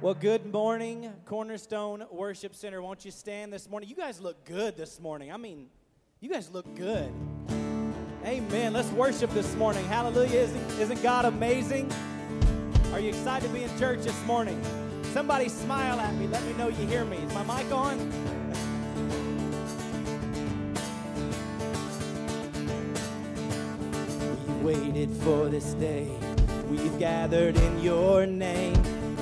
Well, good morning, Cornerstone Worship Center. Won't you stand this morning? You guys look good this morning. I mean, you guys look good. Amen. Let's worship this morning. Hallelujah. Isn't God amazing? Are you excited to be in church this morning? Somebody smile at me. Let me know you hear me. Is my mic on? We waited for this day. We've gathered in your name.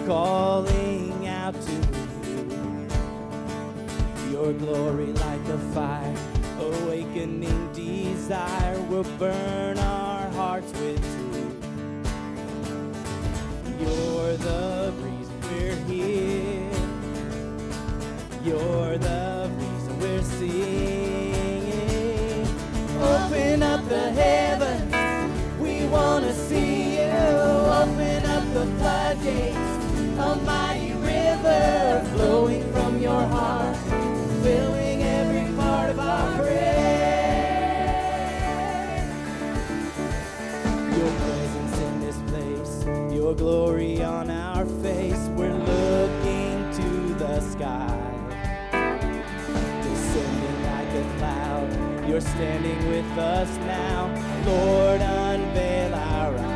Calling out to you, your glory like a fire, awakening desire will burn our hearts with truth. You're the reason we're here. You're the reason we're singing. Open up the heavens, we want to see you. Open up the floodgates. A mighty river flowing from your heart, filling every part of our prayer. Your presence in this place, your glory on our face. We're looking to the sky, descending like a cloud. You're standing with us now, Lord, unveil our eyes.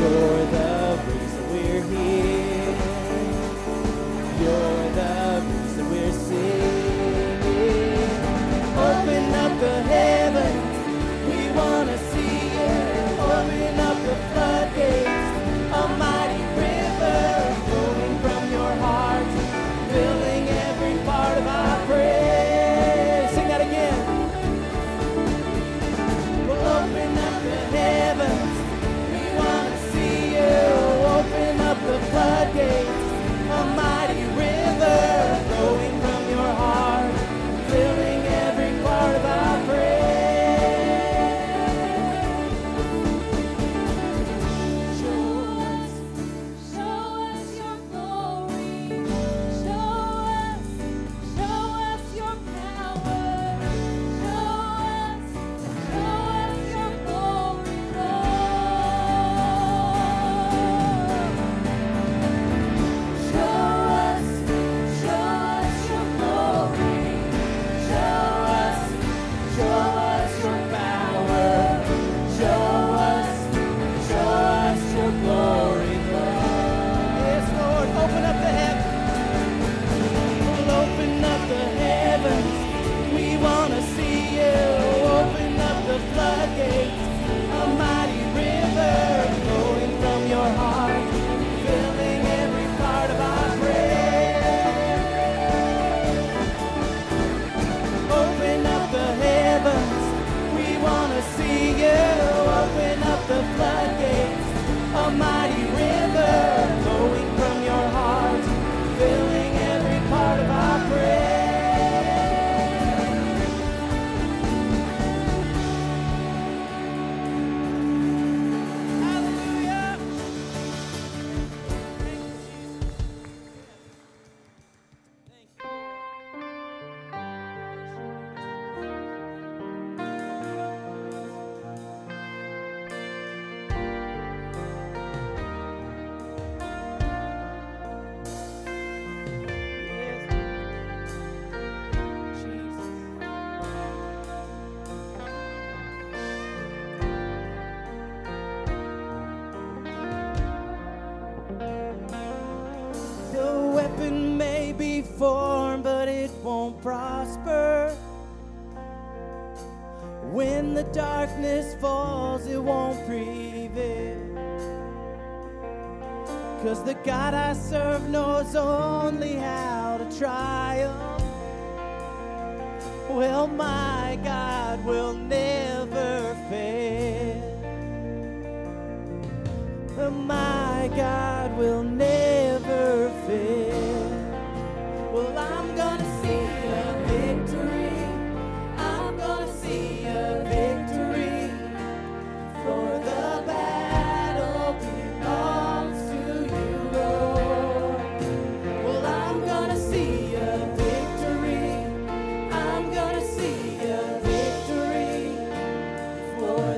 You're the reason we're here. You're the reason we're singing. Open up the heavens, we want to see you. Open up the floodgates, a mighty river flowing from your heart, filling every part of our prayer. Sing that again. Open up the heavens, we want to see you. Open up the floodgates, a mighty river flowing from your heart, filling every part of our prayer. Show us your glory. Show us your power. Show us your glory, Lord. The God I serve knows only how to triumph. Well, my God will never fail. My God will never fail. Well, I'm going to see a victory. I'm going to see a victory for the battle. Boy.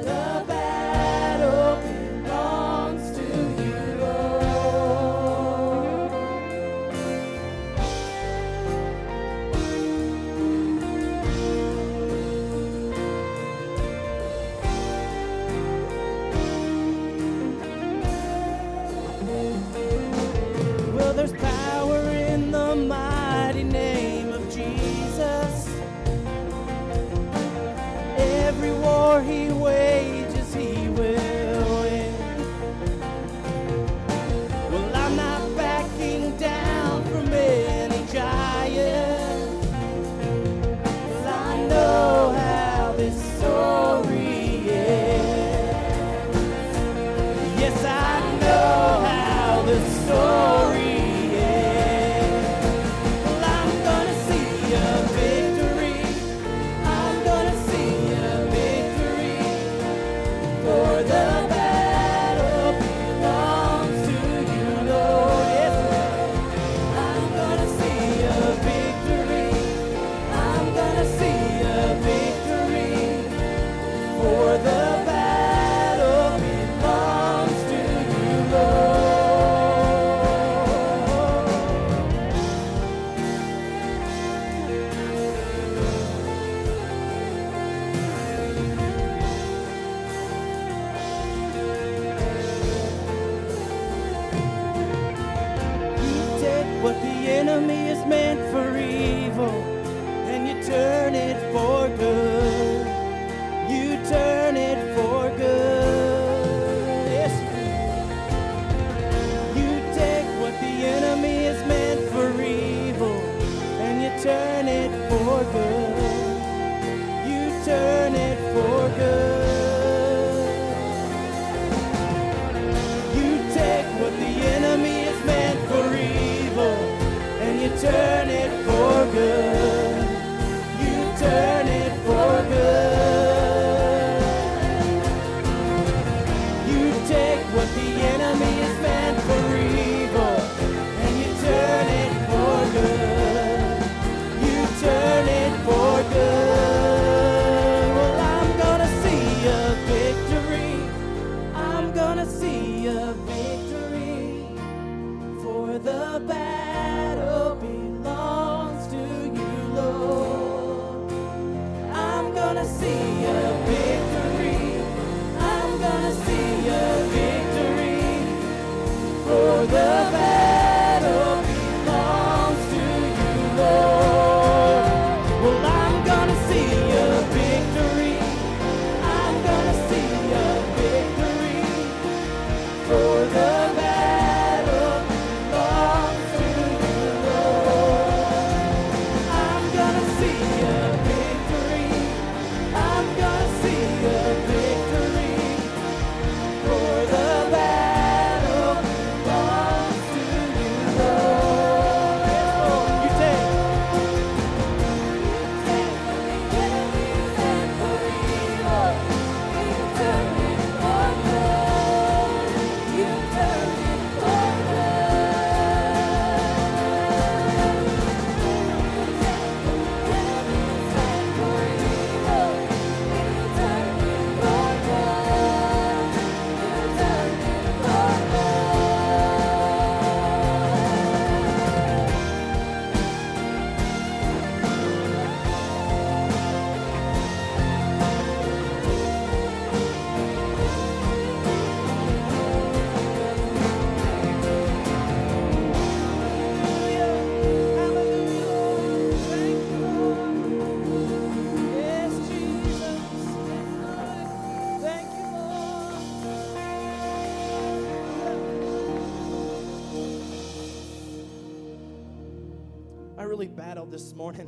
Battled this morning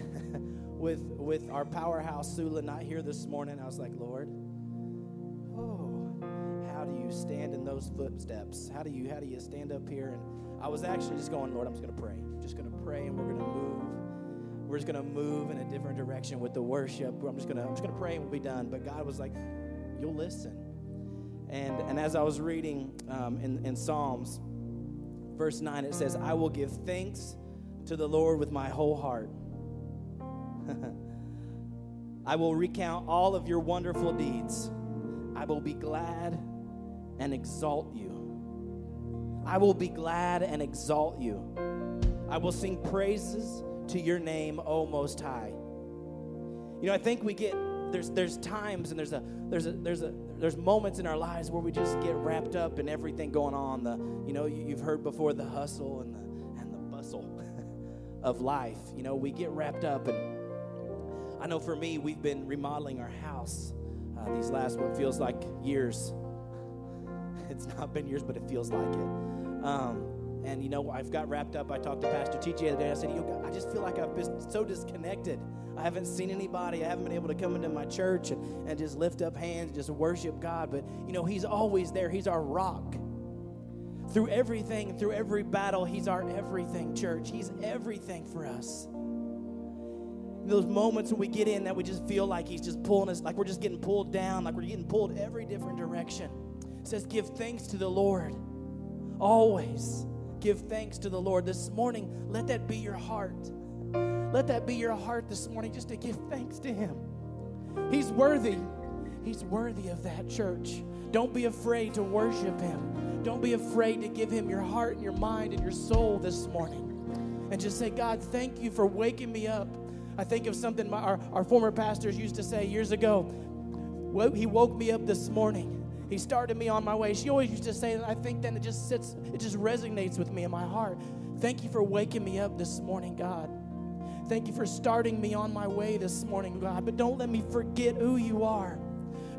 with our powerhouse Sula not here this morning. I was like, Lord, how do you stand in those footsteps? How do you stand up here? And I was actually just going, Lord, I'm just going to pray. And we're going to move. We're just going to move in a different direction with the worship. I'm just going to pray and we'll be done. But God was like, you'll listen. And as I was reading in Psalms, verse 9, it says, I will give thanks to the Lord with my whole heart. I will recount all of your wonderful deeds. I will be glad and exalt you. I will be glad and exalt you. I will sing praises to your name, O Most High. You know, I think we get there's times and there's moments in our lives where we just get wrapped up in everything going on. You've heard before the hustle and the bustle of life. You know, we get wrapped up, and I know for me, we've been remodeling our house these last, what feels like years. It's not been years, but it feels like it. And you know, I've got wrapped up. I talked to Pastor TJ the other day. I said, I just feel like I've been so disconnected. I haven't seen anybody. I haven't been able to come into my church and just lift up hands, just worship God. But you know, He's always there. He's our rock. Through everything and through every battle, he's our everything, church. He's everything for us. Those moments when we get in that we just feel like he's just pulling us, like we're just getting pulled down, like we're getting pulled every different direction. It says, give thanks to the Lord. Always give thanks to the Lord. This morning, let that be your heart. Let that be your heart this morning, just to give thanks to him. He's worthy. He's worthy of that, church. Don't be afraid to worship him. Don't be afraid to give him your heart and your mind and your soul this morning. And just say, God, thank you for waking me up. I think of something our former pastors used to say years ago. He woke me up this morning. He started me on my way. She always used to say that. I think then it just resonates with me in my heart. Thank you for waking me up this morning, God. Thank you for starting me on my way this morning, God. But don't let me forget who you are.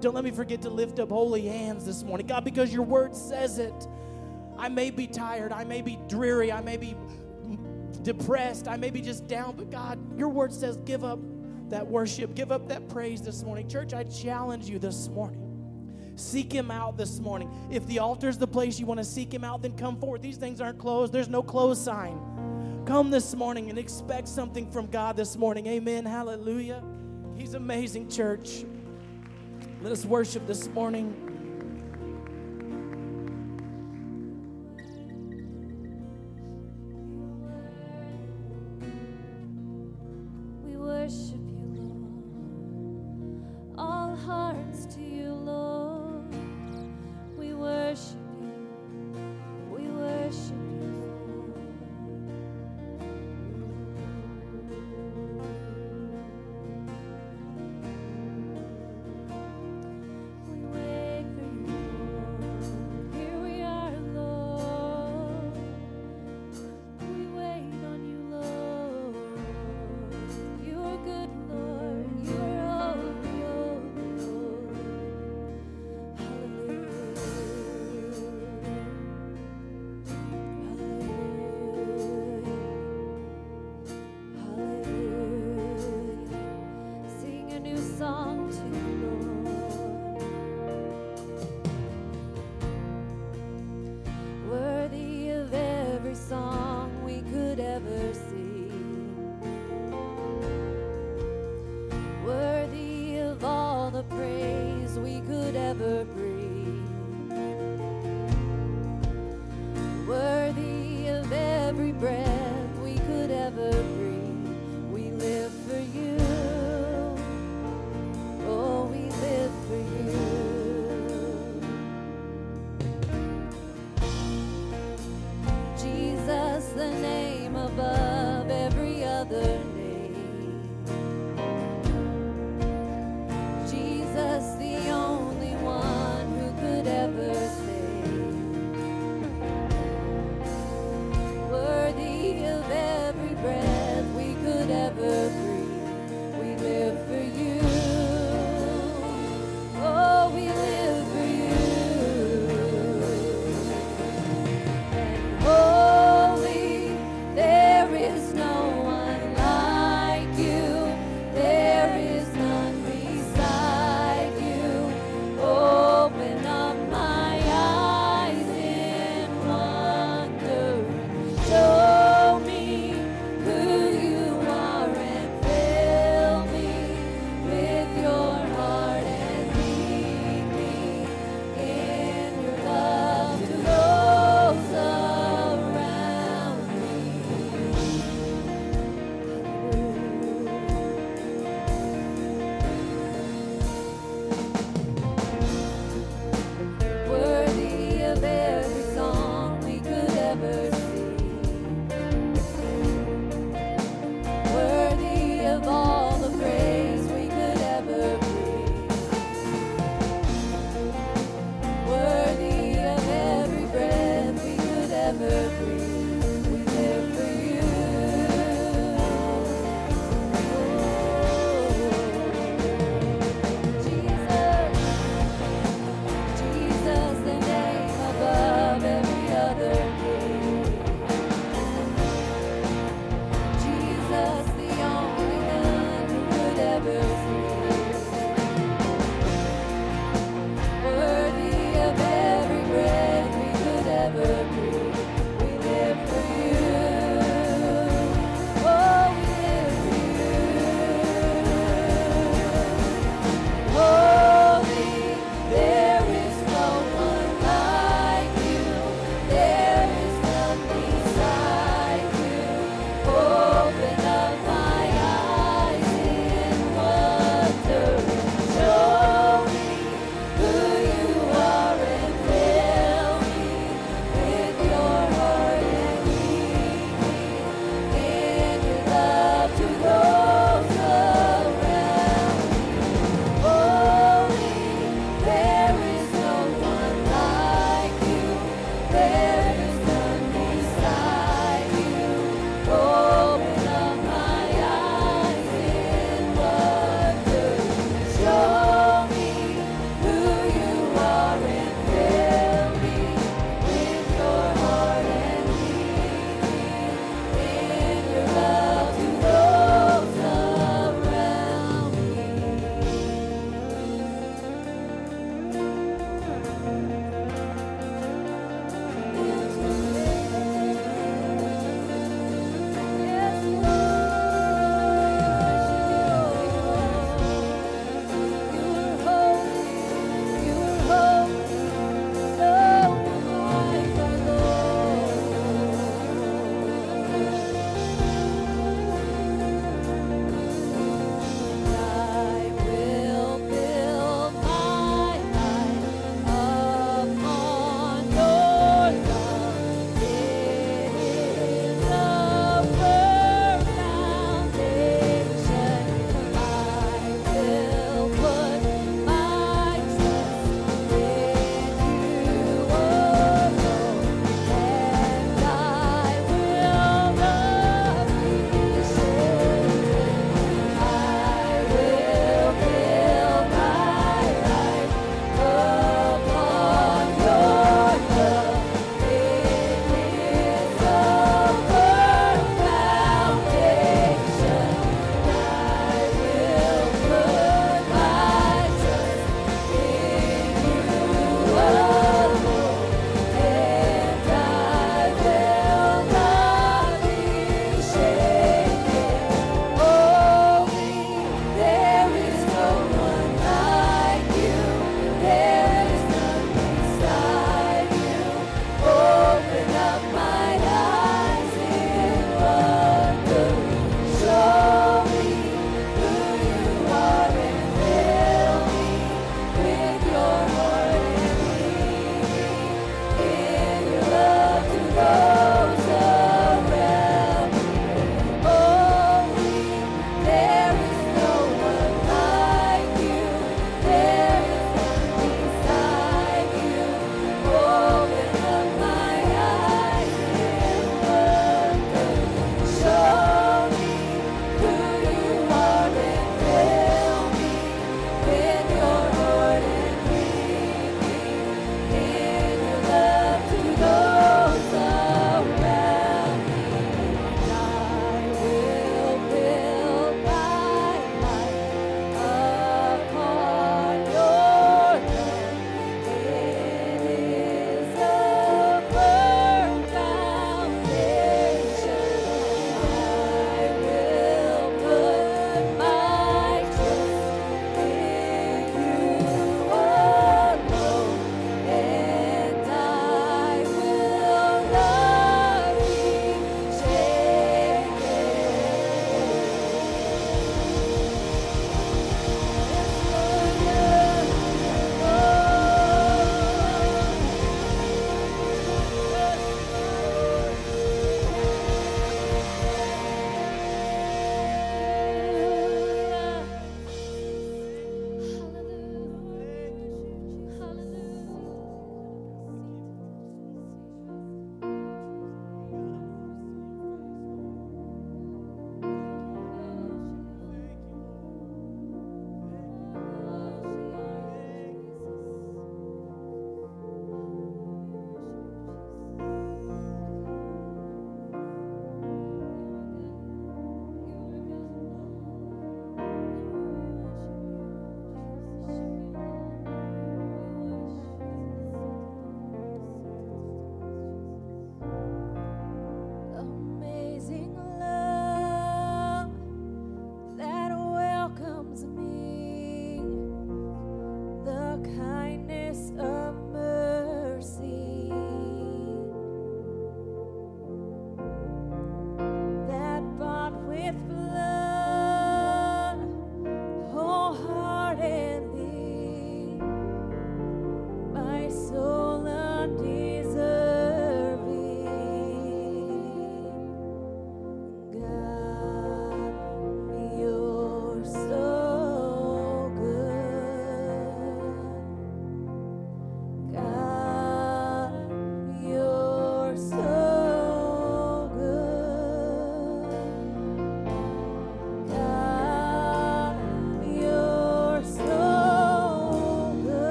Don't let me forget to lift up holy hands this morning, God, because your word says it. I may be tired. I may be dreary. I may be depressed. I may be just down. But God, your word says give up that worship. Give up that praise this morning. Church, I challenge you this morning. Seek him out this morning. If the altar is the place you want to seek him out, then come forward. These things aren't closed. There's no close sign. Come this morning and expect something from God this morning. Amen. Hallelujah. He's amazing, church. Let us worship this morning. We worship you, Lord. All hearts to you, Lord. We worship you. We worship you,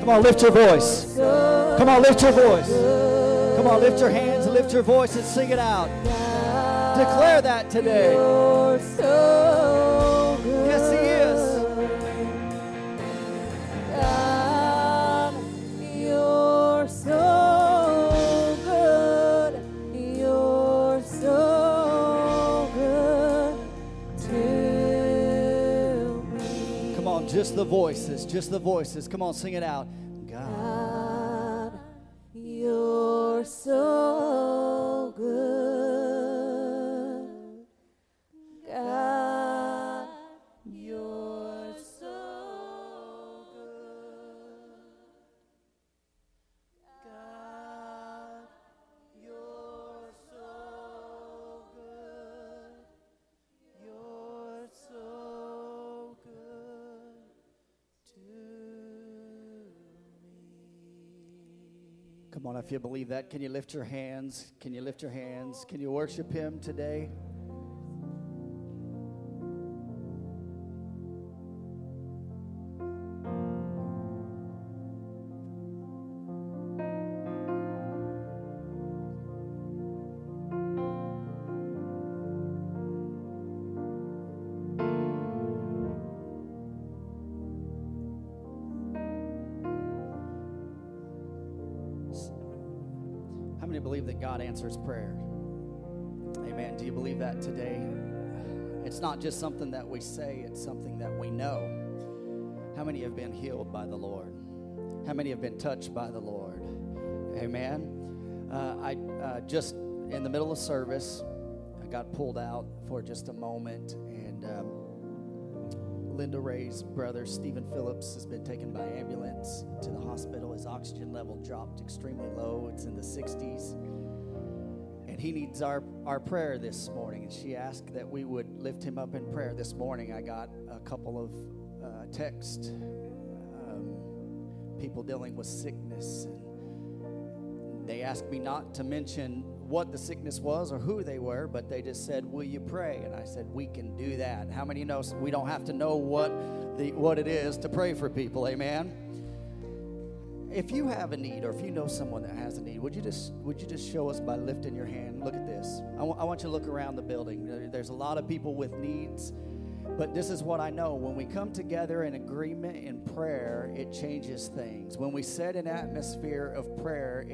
Come on, lift your voice. Come on, lift your voice. Come on, lift your hands, lift your voice, and sing it out. Declare that today. Yes, He is. You're so good. You're so good to me. Come on, just the voices, just the voices. Come on, sing it out. So good, God. Come on, if you believe that, can you lift your hands? Can you lift your hands? Can you worship him today? God answers prayer. Amen. Do you believe that today? It's not just something that we say, it's something that we know. How many have been healed by the Lord? How many have been touched by the Lord? Amen. I just, in the middle of service, I got pulled out for just a moment, and Linda Ray's brother, Stephen Phillips, has been taken by ambulance to the hospital. His oxygen level dropped extremely low. It's in the 60s. And he needs our prayer this morning. And she asked that we would lift him up in prayer this morning. I got a couple of texts, people dealing with sickness. And they asked me not to mention what the sickness was or who they were, but they just said, will you pray? And I said, we can do that. How many know we don't have to know what it is to pray for people? Amen. If you have a need, or if you know someone that has a need, would you just show us by lifting your hand? Look at this. I want you to look around the building. There's a lot of people with needs, but this is what I know. When we come together in agreement in prayer, it changes things. When we set an atmosphere of prayer,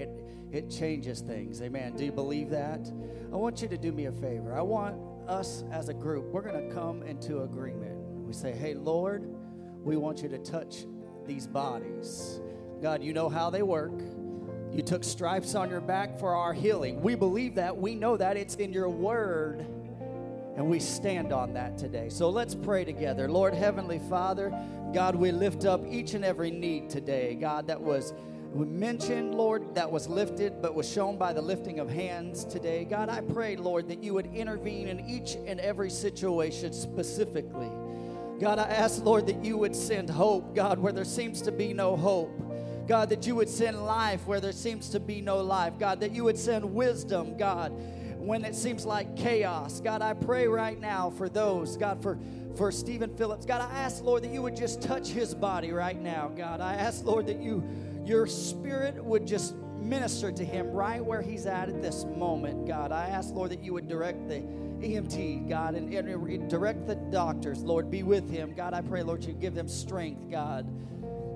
it changes things. Amen. Do you believe that? I want you to do me a favor. I want us as a group, we're going to come into agreement. We say, hey, Lord, we want you to touch these bodies. God, you know how they work. You took stripes on your back for our healing. We believe that. We know that. It's in your word. And we stand on that today. So let's pray together. Lord, Heavenly Father, God, we lift up each and every need today. God, that was mentioned, Lord, that was lifted, but was shown by the lifting of hands today. God, I pray, Lord, that you would intervene in each and every situation specifically. God, I ask, Lord, that you would send hope, God, where there seems to be no hope. God, that you would send life where there seems to be no life. God, that you would send wisdom, God, when it seems like chaos. God, I pray right now for those, God, for Stephen Phillips. God, I ask, Lord, that you would just touch his body right now, God. I ask, Lord, that your spirit would just minister to him right where he's at this moment, God. I ask, Lord, that you would direct the EMT, God, and direct the doctors, Lord. Be with him, God. I pray, Lord, you give them strength, God.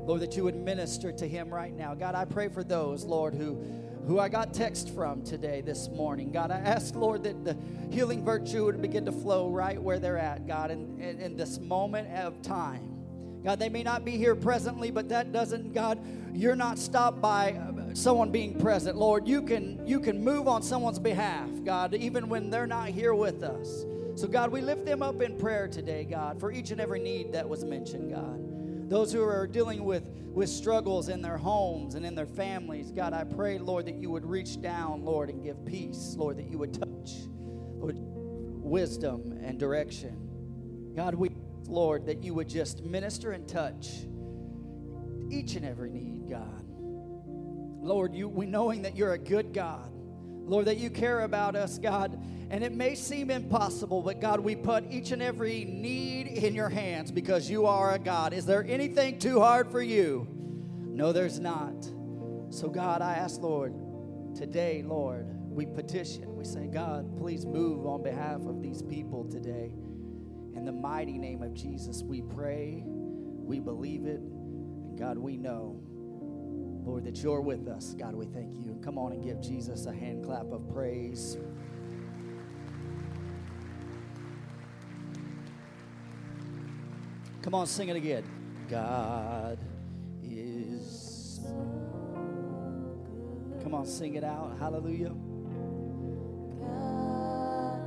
Lord, that you would minister to him right now. God, I pray for those, Lord, who I got text from today, this morning. God, I ask, Lord, that the healing virtue would begin to flow right where they're at, God, in this moment of time. God, they may not be here presently, but that doesn't, God, you're not stopped by someone being present. Lord, you can move on someone's behalf, God, even when they're not here with us. So, God, we lift them up in prayer today, God, for each and every need that was mentioned, God. Those who are dealing with struggles in their homes and in their families, God, I pray, Lord, that you would reach down, Lord, and give peace, Lord, that you would touch, Lord, wisdom and direction. God, we, Lord, that you would just minister and touch each and every need, God. Lord, we knowing that you're a good God, Lord, that you care about us, God, and it may seem impossible, but God, we put each and every need in your hands because you are a God. Is there anything too hard for you? No, there's not. So God, I ask, Lord, today, Lord, we petition. We say, God, please move on behalf of these people today. In the mighty name of Jesus, we pray, we believe it, and God, we know, Lord, that you're with us. God, we thank you. Come on and give Jesus a hand clap of praise. Come on, sing it again. God is so good. Come on, sing it out. Hallelujah. God,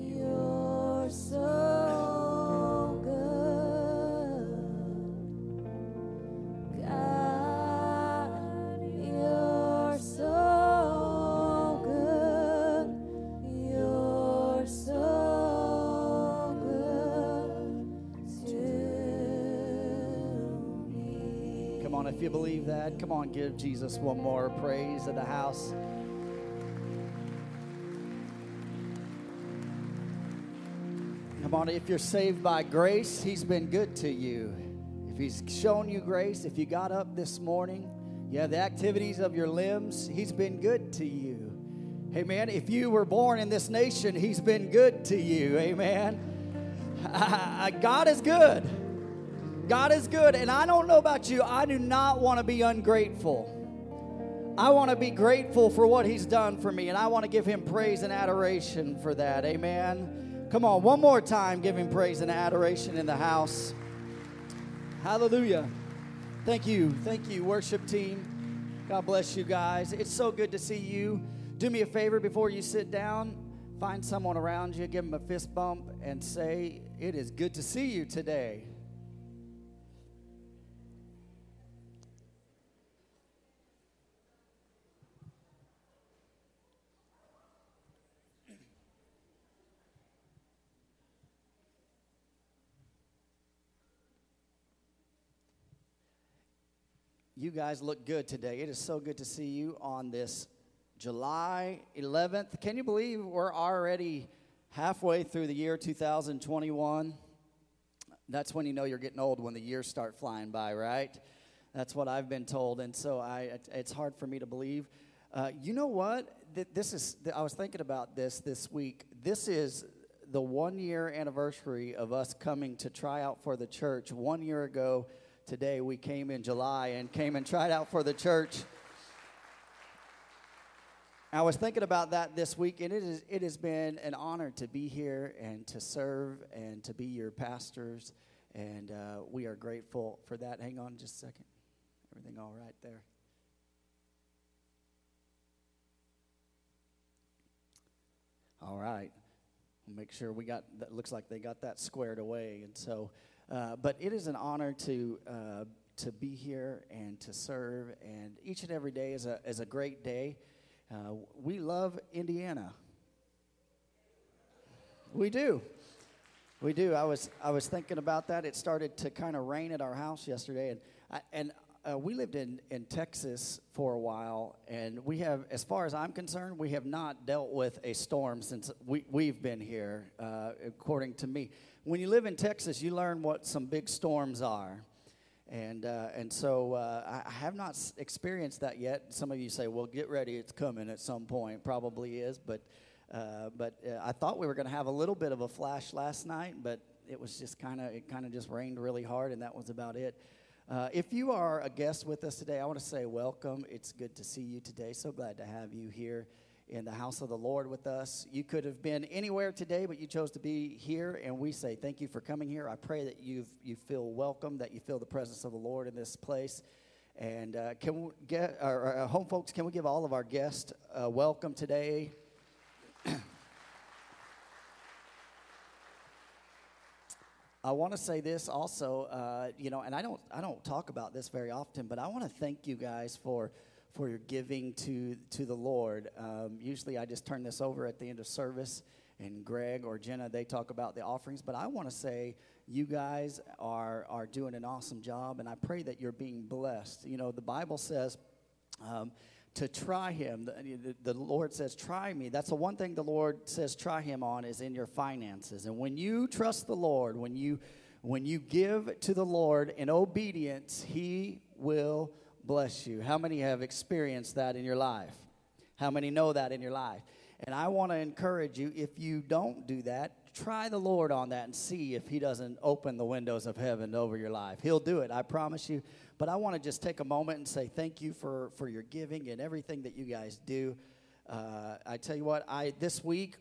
you're so good. God, you're so good. You're so on, if you believe that. Come on, give Jesus one more praise in the house. Come on, if you're saved by grace, he's been good to you. If he's shown you grace, if you got up this morning, you have the activities of your limbs, he's been good to you. Amen. If you were born in this nation, he's been good to you. Amen. God is good. God is good. And I don't know about you, I do not want to be ungrateful. I want to be grateful for what he's done for me, and I want to give him praise and adoration for that. Amen. Come on, one more time, give him praise and adoration in the house. Hallelujah. Thank you. Thank you, worship team. God bless you guys. It's so good to see you. Do me a favor before you sit down. Find someone around you, give them a fist bump, and say, it is good to see you today. You guys look good today. It is so good to see you on this July 11th. Can you believe we're already halfway through the year 2021? That's when you know you're getting old, when the years start flying by, right? That's what I've been told, and so it's hard for me to believe. You know what? I was thinking about this week. This is the one-year anniversary of us coming to try out for the church. 1 year ago today, we came in July and came and tried out for the church. I was thinking about that this week, and it has been an honor to be here and to serve and to be your pastors, and we are grateful for that. Hang on just a second. Everything all right there? All right. We'll make sure we got that. Looks like they got that squared away, and so, but it is an honor to be here and to serve, and each and every day is a great day. We love Indiana. We do. I was thinking about that. It started to kind of rain at our house yesterday, and we lived in Texas for a while, and we have, as far as I'm concerned, we have not dealt with a storm since we've been here, according to me. When you live in Texas, you learn what some big storms are. And so I have not experienced that yet. Some of you say, well, get ready, it's coming at some point. Probably is, but I thought we were going to have a little bit of a flash last night, but it was just kind of rained really hard, and that was about it. If you are a guest with us today, I want to say welcome. It's good to see you today. So glad to have you here in the house of the Lord with us. You could have been anywhere today, but you chose to be here, and we say thank you for coming here. I pray that you feel welcome, that you feel the presence of the Lord in this place. And can we get our home folks? Can we give all of our guests a welcome today? I want to say this also, and I don't talk about this very often, but I want to thank you guys for your giving to the Lord. Usually I just turn this over at the end of service, and Greg or Jenna, they talk about the offerings, but I want to say you guys are doing an awesome job, and I pray that you're being blessed. You know, the Bible says to try him. The Lord says, try me. That's the one thing the Lord says try him on, is in your finances. And when you trust the Lord, when you give to the Lord in obedience, he will bless you. How many have experienced that in your life? How many know that in your life? And I want to encourage you, if you don't do that, try the Lord on that and see if he doesn't open the windows of heaven over your life. He'll do it, I promise you. But I want to just take a moment and say thank you for your giving and everything that you guys do. I tell you what, this week,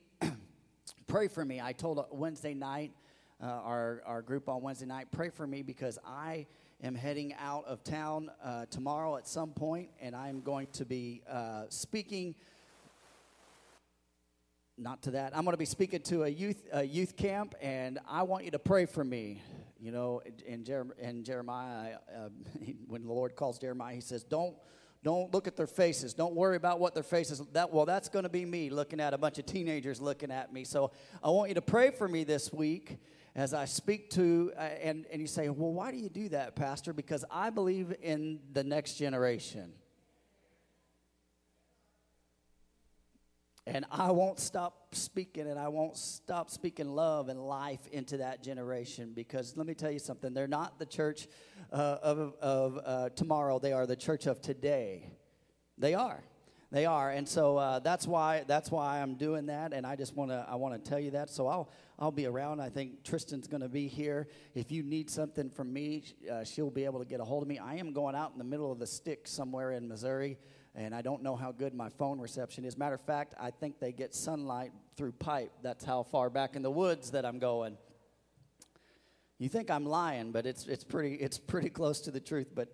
pray for me. I told Wednesday night, our group on Wednesday night, pray for me because I'm heading out of town tomorrow at some point, and I'm going to be speaking. Not to that. I'm going to be speaking to a youth camp, and I want you to pray for me. You know, in Jeremiah, when the Lord calls Jeremiah, he says, "Don't look at their faces. Don't worry about what their faces. That's going to be me looking at a bunch of teenagers looking at me. So I want you to pray for me this week." As I speak to, and you say, well, why do you do that, Pastor? Because I believe in the next generation. And I won't stop speaking, and I won't stop speaking love and life into that generation, because let me tell you something. They're not the church of tomorrow. They are the church of today. They are. They are. And so that's why I'm doing that, and I just want to tell you that. So I'll be around. I think Tristan's going to be here. If you need something from me, she'll be able to get a hold of me. I am going out in the middle of the sticks somewhere in Missouri. And I don't know how good my phone reception is. Matter of fact, I think they get sunlight through pipe. That's how far back in the woods that I'm going. You think I'm lying, but it's pretty close to the truth. But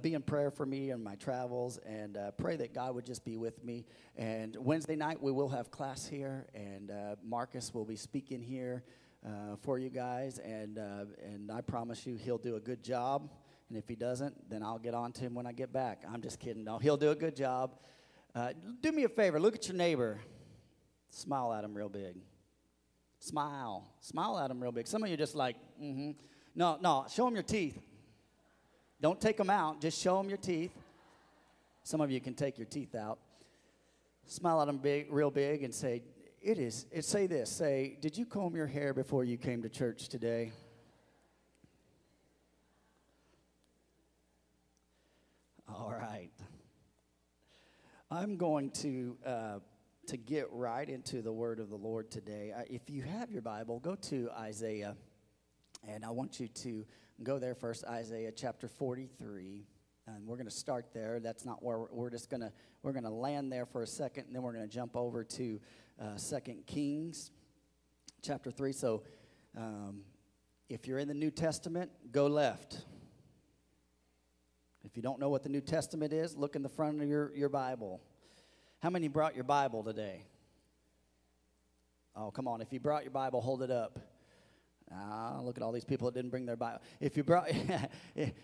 be in prayer for me and my travels, and pray that God would just be with me. And Wednesday night we will have class here, and Marcus will be speaking here for you guys. And I promise you, he'll do a good job. And if he doesn't, then I'll get on to him when I get back. I'm just kidding. No, he'll do a good job. Do me a favor. Look at your neighbor. Smile at him real big. Smile. Smile at him real big. Some of you are just like, mm-hmm. No, show him your teeth. Don't take them out. Just show him your teeth. Some of you can take your teeth out. Smile at him real big and say, say this. Say, did you comb your hair before you came to church today? All right. I'm going to get right into the word of the Lord today. If you have your Bible, go to Isaiah, and I want you to go there first, Isaiah chapter 43, and we're going to start there. That's not where we're just going to land there for a second, and then we're going to jump over to 2 Kings chapter 3. So if you're in the New Testament, go left. If you don't know what the New Testament is, look in the front of your Bible. How many brought your Bible today? Oh, come on. If you brought your Bible, hold it up. Look at all these people that didn't bring their Bible. If you brought,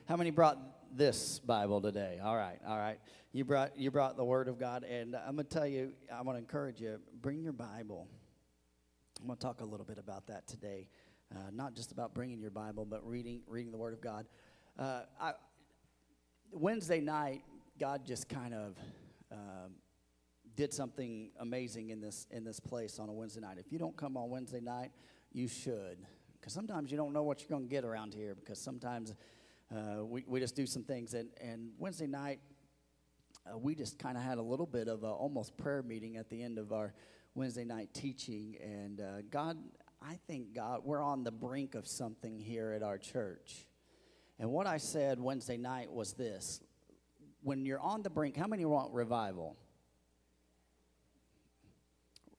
how many brought this Bible today? All right. You brought the Word of God, and I'm going to tell you, I want to encourage you, bring your Bible. I'm going to talk a little bit about that today, not just about bringing your Bible, but reading the Word of God. Wednesday night, God just kind of did something amazing in this place on a Wednesday night. If you don't come on Wednesday night, you should, because sometimes you don't know what you're going to get around here, because sometimes we just do some things. And Wednesday night, we just kind of had a little bit of a almost prayer meeting at the end of our Wednesday night teaching. And I think we're on the brink of something here at our church. And what I said Wednesday night was this. When you're on the brink, how many want revival?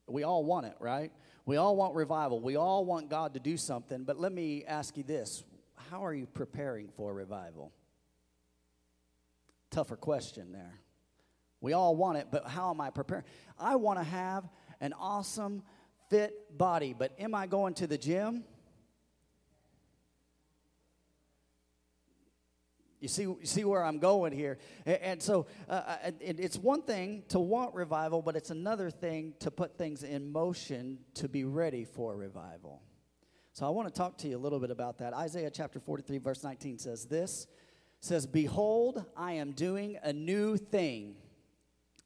We all want it, right? We all want revival. We all want God to do something. But let me ask you this. How are you preparing for revival? Tougher question there. We all want it, but how am I preparing? I want to have an awesome, fit body, but am I going to the gym? You see where I'm going here. And so it's one thing to want revival, but it's another thing to put things in motion to be ready for revival. So I want to talk to you a little bit about that. Isaiah chapter 43, verse 19 says this. Says, behold, I am doing a new thing.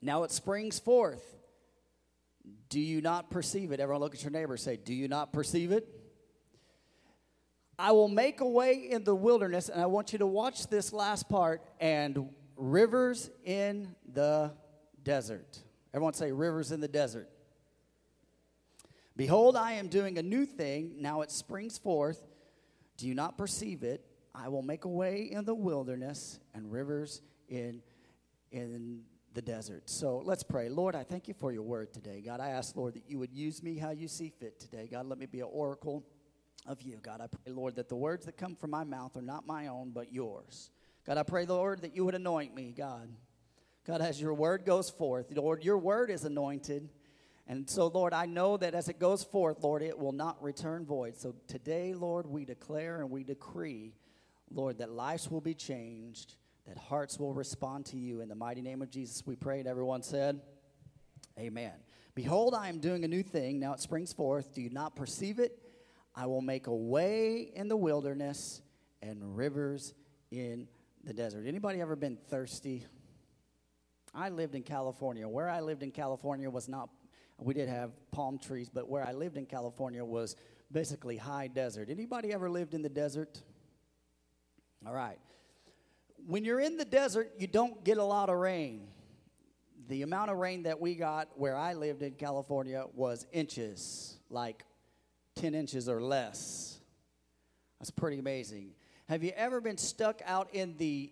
Now it springs forth. Do you not perceive it? Everyone look at your neighbor and say, do you not perceive it? I will make a way in the wilderness, and I want you to watch this last part, and rivers in the desert. Everyone say, rivers in the desert. Behold, I am doing a new thing. Now it springs forth. Do you not perceive it? I will make a way in the wilderness and rivers in the desert. So let's pray. Lord, I thank you for your word today. God, I ask, Lord, that you would use me how you see fit today. God, let me be an oracle of you. God, I pray, Lord, that the words that come from my mouth are not my own, but yours. God, I pray, Lord, that you would anoint me, God. God, as your word goes forth, Lord, your word is anointed. And so, Lord, I know that as it goes forth, Lord, it will not return void. So today, Lord, we declare and we decree, Lord, that lives will be changed, that hearts will respond to you. In the mighty name of Jesus, we pray. And everyone said, amen. Behold, I am doing a new thing. Now it springs forth. Do you not perceive it? I will make a way in the wilderness and rivers in the desert. Anybody ever been thirsty? I lived in California. Where I lived in California was not, we did have palm trees, but where I lived in California was basically high desert. Anybody ever lived in the desert? All right. When you're in the desert, you don't get a lot of rain. The amount of rain that we got where I lived in California was inches, like 10 inches or less. That's pretty amazing. Have you ever been stuck out in the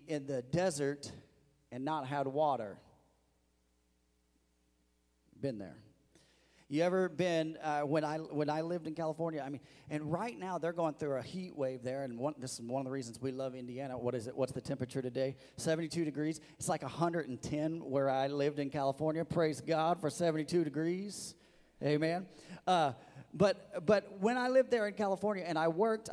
desert and not had water? Been there. You ever been, when I lived in California, I mean, and right now they're going through a heat wave there, and this is one of the reasons we love Indiana. What is it? What's the temperature today? 72 degrees. It's like 110 where I lived in California. Praise God for 72 degrees. Amen. But when I lived there in California and I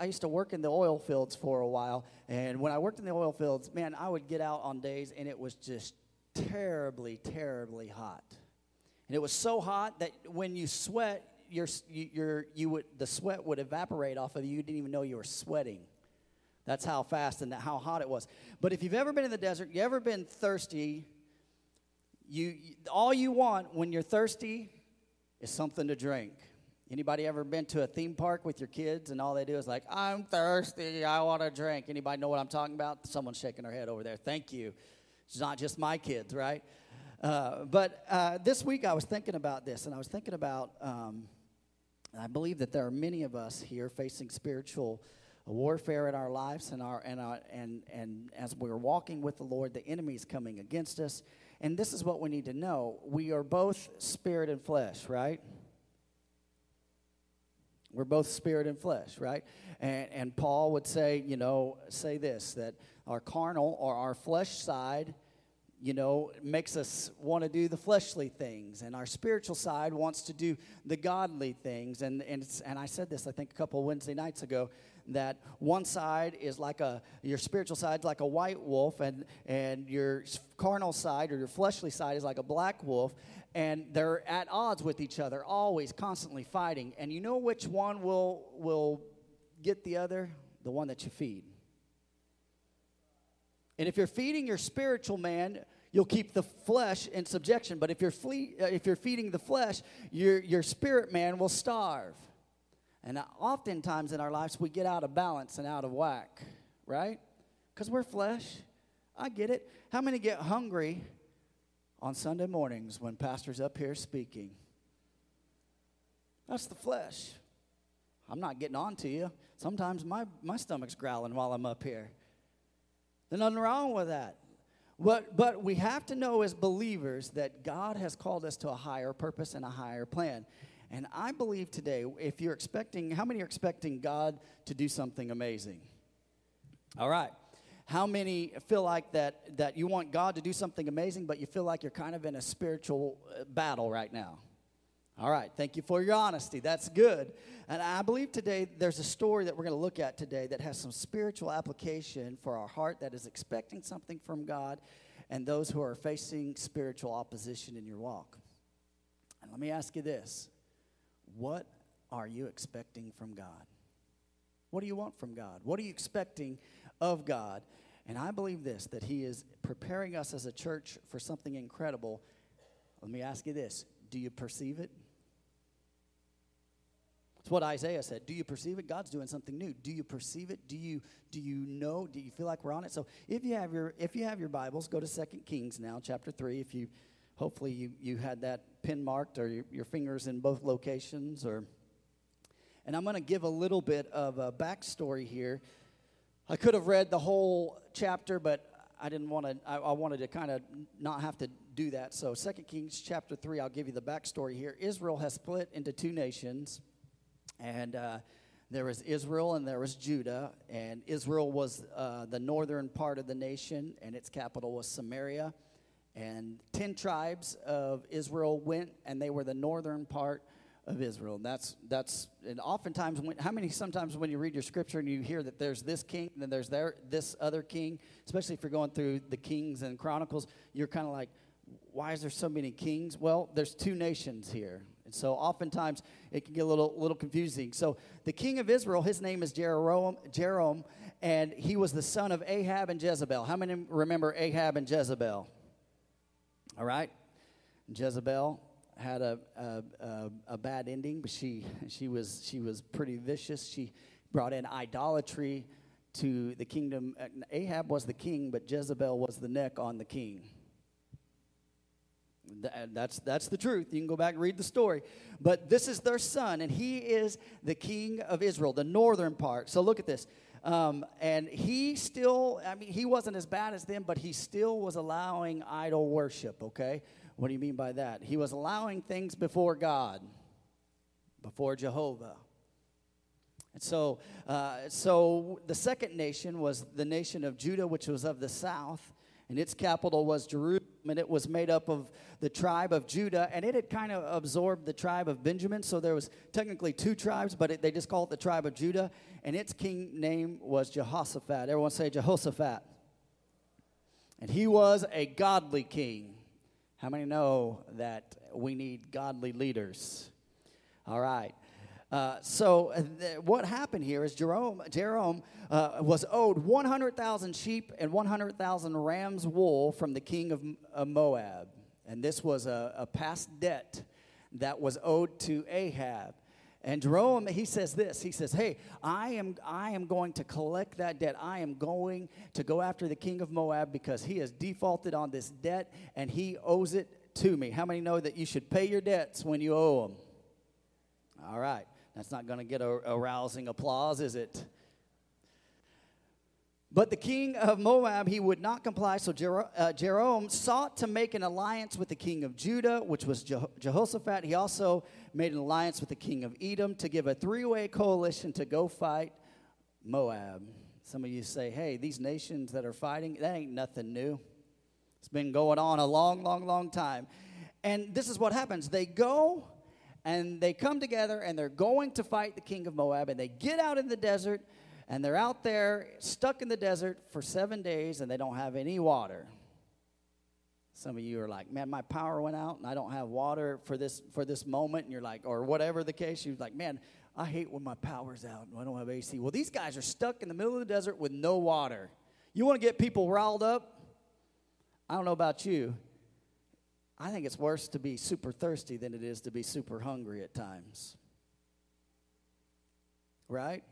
used to work in the oil fields for a while. And when I worked in the oil fields, man, I would get out on days and it was just terribly, terribly hot. And it was so hot that when you sweat, the sweat would evaporate off of you. You didn't even know you were sweating. That's how fast and how hot it was. But if you've ever been in the desert, you ever been thirsty, you all you want when you're thirsty is something to drink. Anybody ever been to a theme park with your kids and all they do is like, I'm thirsty, I want a drink. Anybody know what I'm talking about? Someone's shaking her head over there. Thank you. It's not just my kids, right? But this week I was thinking about this, and I was thinking about, I believe that there are many of us here facing spiritual warfare in our lives, and as we're walking with the Lord, the enemy is coming against us. And this is what we need to know. We are both spirit and flesh, right? We're both spirit and flesh, right? And Paul would say, say this, that our carnal or our flesh side, makes us want to do the fleshly things, and our spiritual side wants to do the godly things. And I said this, I think, a couple Wednesday nights ago, that one side is like your spiritual side's like a white wolf, and your carnal side or your fleshly side is like a black wolf, and they're at odds with each other, always constantly fighting. And you know which one will get the other? The one that you feed. And if you're feeding your spiritual man, you'll keep the flesh in subjection. But if you're feeding the flesh, your spirit man will starve. And oftentimes in our lives, we get out of balance and out of whack, right? Because we're flesh. I get it. How many get hungry on Sunday mornings when pastor's up here speaking? That's the flesh. I'm not getting on to you. Sometimes my stomach's growling while I'm up here. There's nothing wrong with that. But we have to know as believers that God has called us to a higher purpose and a higher plan. And I believe today, if you're expecting, how many are expecting God to do something amazing? All right. How many feel like that you want God to do something amazing, but you feel like you're kind of in a spiritual battle right now? All right. Thank you for your honesty. That's good. And I believe today there's a story that we're going to look at today that has some spiritual application for our heart that is expecting something from God and those who are facing spiritual opposition in your walk. And let me ask you this. What are you expecting from God? What do you want from God? What are you expecting of God? And I believe this, that he is preparing us as a church for something incredible. Let me ask you this. Do you perceive it? It's what Isaiah said. Do you perceive it? God's doing something new. Do you perceive it? Do you know? Do you feel like we're on it? So if you have your Bibles, go to 2 Kings now, chapter 3. If you hopefully you had that pin marked or your fingers in both locations. And I'm going to give a little bit of a backstory here. I could have read the whole chapter, but I didn't want to. I wanted to kind of not have to do that. So 2 Kings chapter 3, I'll give you the backstory here. Israel has split into two nations, and there was Israel and there was Judah. And Israel was the northern part of the nation, and its capital was Samaria. And 10 tribes of Israel went, and they were the northern part of Israel. And that's and oftentimes sometimes when you read your scripture and you hear that there's this king and then there's this other king, especially if you're going through the Kings and Chronicles, you're kind of like, why is there so many kings? Well, there's two nations here. And so oftentimes it can get a little confusing. So the king of Israel, his name is Jerome, and he was the son of Ahab and Jezebel. How many remember Ahab and Jezebel? All right. Jezebel had a bad ending, but she was pretty vicious. She brought in idolatry to the kingdom. Ahab was the king, but Jezebel was the neck on the king. That's the truth. You can go back and read the story. But this is their son, and he is the king of Israel, the northern part. So look at this. And he still, I mean, he wasn't as bad as them, but he still was allowing idol worship, okay? What do you mean by that? He was allowing things before God, before Jehovah. And so the second nation was the nation of Judah, which was of the south, and its capital was Jerusalem, and it was made up of the tribe of Judah, and it had kind of absorbed the tribe of Benjamin, so there was technically two tribes, but they just called it the tribe of Judah, and its king name was Jehoshaphat. Everyone say Jehoshaphat. And he was a godly king. How many know that we need godly leaders? All right. What happened here is Jerome was owed 100,000 sheep and 100,000 rams wool from the king of Moab. And this was a past debt that was owed to Ahab. And Jerome, he says this. He says, hey, I am going to collect that debt. I am going to go after the king of Moab because he has defaulted on this debt and he owes it to me. How many know that you should pay your debts when you owe them? All right. That's not going to get a rousing applause, is it? But the king of Moab, he would not comply, so Jerome sought to make an alliance with the king of Judah, which was Jehoshaphat. He also made an alliance with the king of Edom to give a three-way coalition to go fight Moab. Some of you say, hey, these nations that are fighting, that ain't nothing new. It's been going on a long, long, long time. And this is what happens. They go and they come together, and they're going to fight the king of Moab, and they get out in the desert. And they're out there, stuck in the desert for 7 days, and they don't have any water. Some of you are like, man, my power went out, and I don't have water for this moment. And you're like, or whatever the case, you're like, man, I hate when my power's out, and I don't have AC. Well, these guys are stuck in the middle of the desert with no water. You want to get people riled up? I don't know about you. I think it's worse to be super thirsty than it is to be super hungry at times. Right?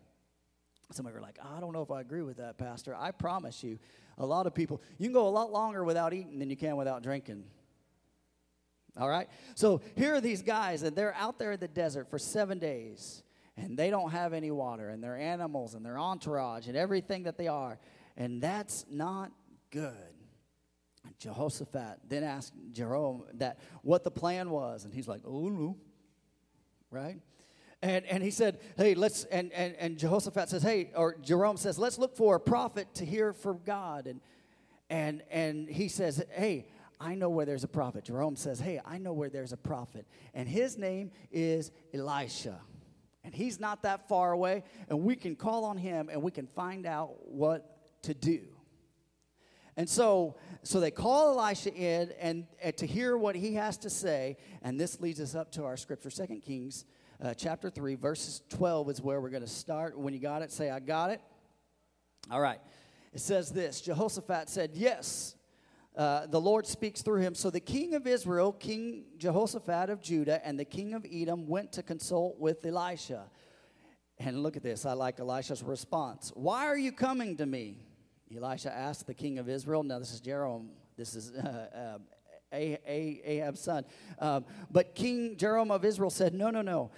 Some of you are like, I don't know if I agree with that, Pastor. I promise you, a lot of people, you can go a lot longer without eating than you can without drinking. All right? So here are these guys, and they're out there in the desert for 7 days, and they don't have any water, and their animals, and their entourage, and everything that they are. And that's not good. Jehoshaphat then asked Jerome that what the plan was, and he's like, oh, no. Right? And he said, hey, let's, and Jehoshaphat says, hey, or Jerome says, let's look for a prophet to hear from God. And he says, hey, I know where there's a prophet. Jerome says, hey, I know where there's a prophet. And his name is Elisha. And he's not that far away. And we can call on him and we can find out what to do. And so they call Elisha in and to hear what he has to say. And this leads us up to our scripture, 2 Kings chapter 3, verses 12 is where we're going to start. When you got it, say, I got it. All right. It says this, Jehoshaphat said, yes, the Lord speaks through him. So the king of Israel, King Jehoshaphat of Judah, and the king of Edom went to consult with Elisha. And look at this. I like Elisha's response. Why are you coming to me? Elisha asked the king of Israel. Now, this is Jerome. This is Ahab's son. But King Jerome of Israel said, no.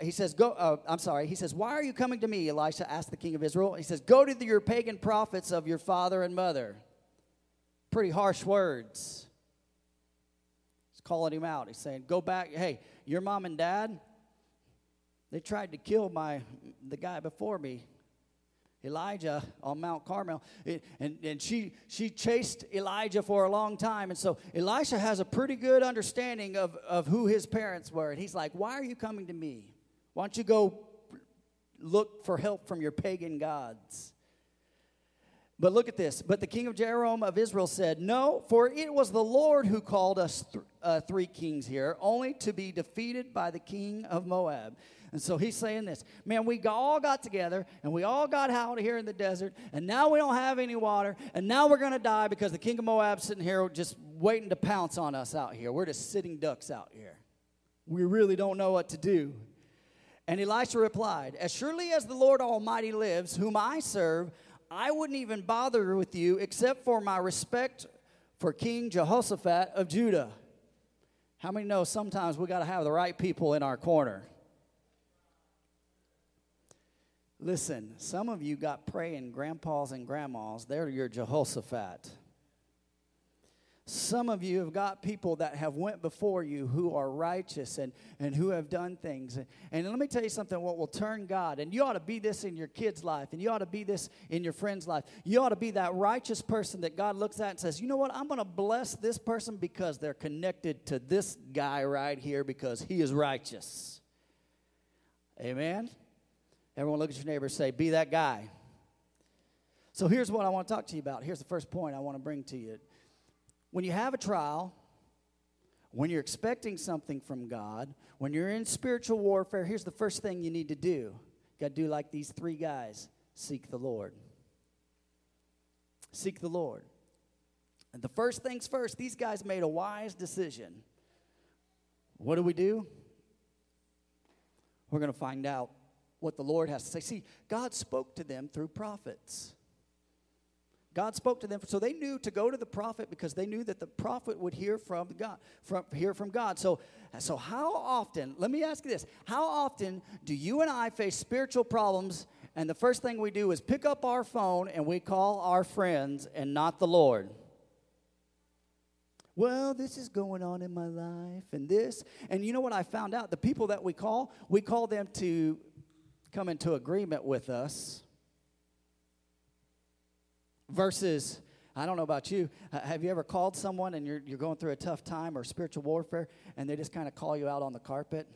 He says, why are you coming to me? Elisha asked the king of Israel. He says, go to your pagan prophets of your father and mother. Pretty harsh words. He's calling him out. He's saying, go back. Hey, your mom and dad, they tried to kill the guy before me, Elijah, on Mount Carmel, and she chased Elijah for a long time, and so Elisha has a pretty good understanding of who his parents were, and he's like, why are you coming to me? Why don't you go look for help from your pagan gods? But look at this. But the king of Jerome of Israel said, no, for it was the Lord who called us three kings here, only to be defeated by the king of Moab. And so he's saying this. Man, we all got together, and we all got out here in the desert, and now we don't have any water, and now we're going to die because the king of Moab's sitting here just waiting to pounce on us out here. We're just sitting ducks out here. We really don't know what to do. And Elisha replied, as surely as the Lord Almighty lives, whom I serve, I wouldn't even bother with you except for my respect for King Jehoshaphat of Judah. How many know sometimes we got to have the right people in our corner? Listen, some of you got praying grandpas and grandmas. They're your Jehoshaphat. Some of you have got people that have went before you who are righteous and who have done things. And let me tell you something, what will turn God, and you ought to be this in your kid's life, and you ought to be this in your friend's life. You ought to be that righteous person that God looks at and says, you know what, I'm going to bless this person because they're connected to this guy right here because he is righteous. Amen? Everyone look at your neighbor and say, be that guy. So here's what I want to talk to you about. Here's the first point I want to bring to you. When you have a trial, when you're expecting something from God, when you're in spiritual warfare, here's the first thing you need to do. You got to do like these three guys. Seek the Lord. Seek the Lord. And the first things first, these guys made a wise decision. What do? We're going to find out what the Lord has to say. See, God spoke to them through prophets. God spoke to them, so they knew to go to the prophet because they knew that the prophet would hear from God. So how often, let me ask you this, how often do you and I face spiritual problems and the first thing we do is pick up our phone and we call our friends and not the Lord? Well, this is going on in my life and this. And you know what I found out? The people that we call them to come into agreement with us. Versus, I don't know about you, have you ever called someone and you're going through a tough time or spiritual warfare and they just kind of call you out on the carpet?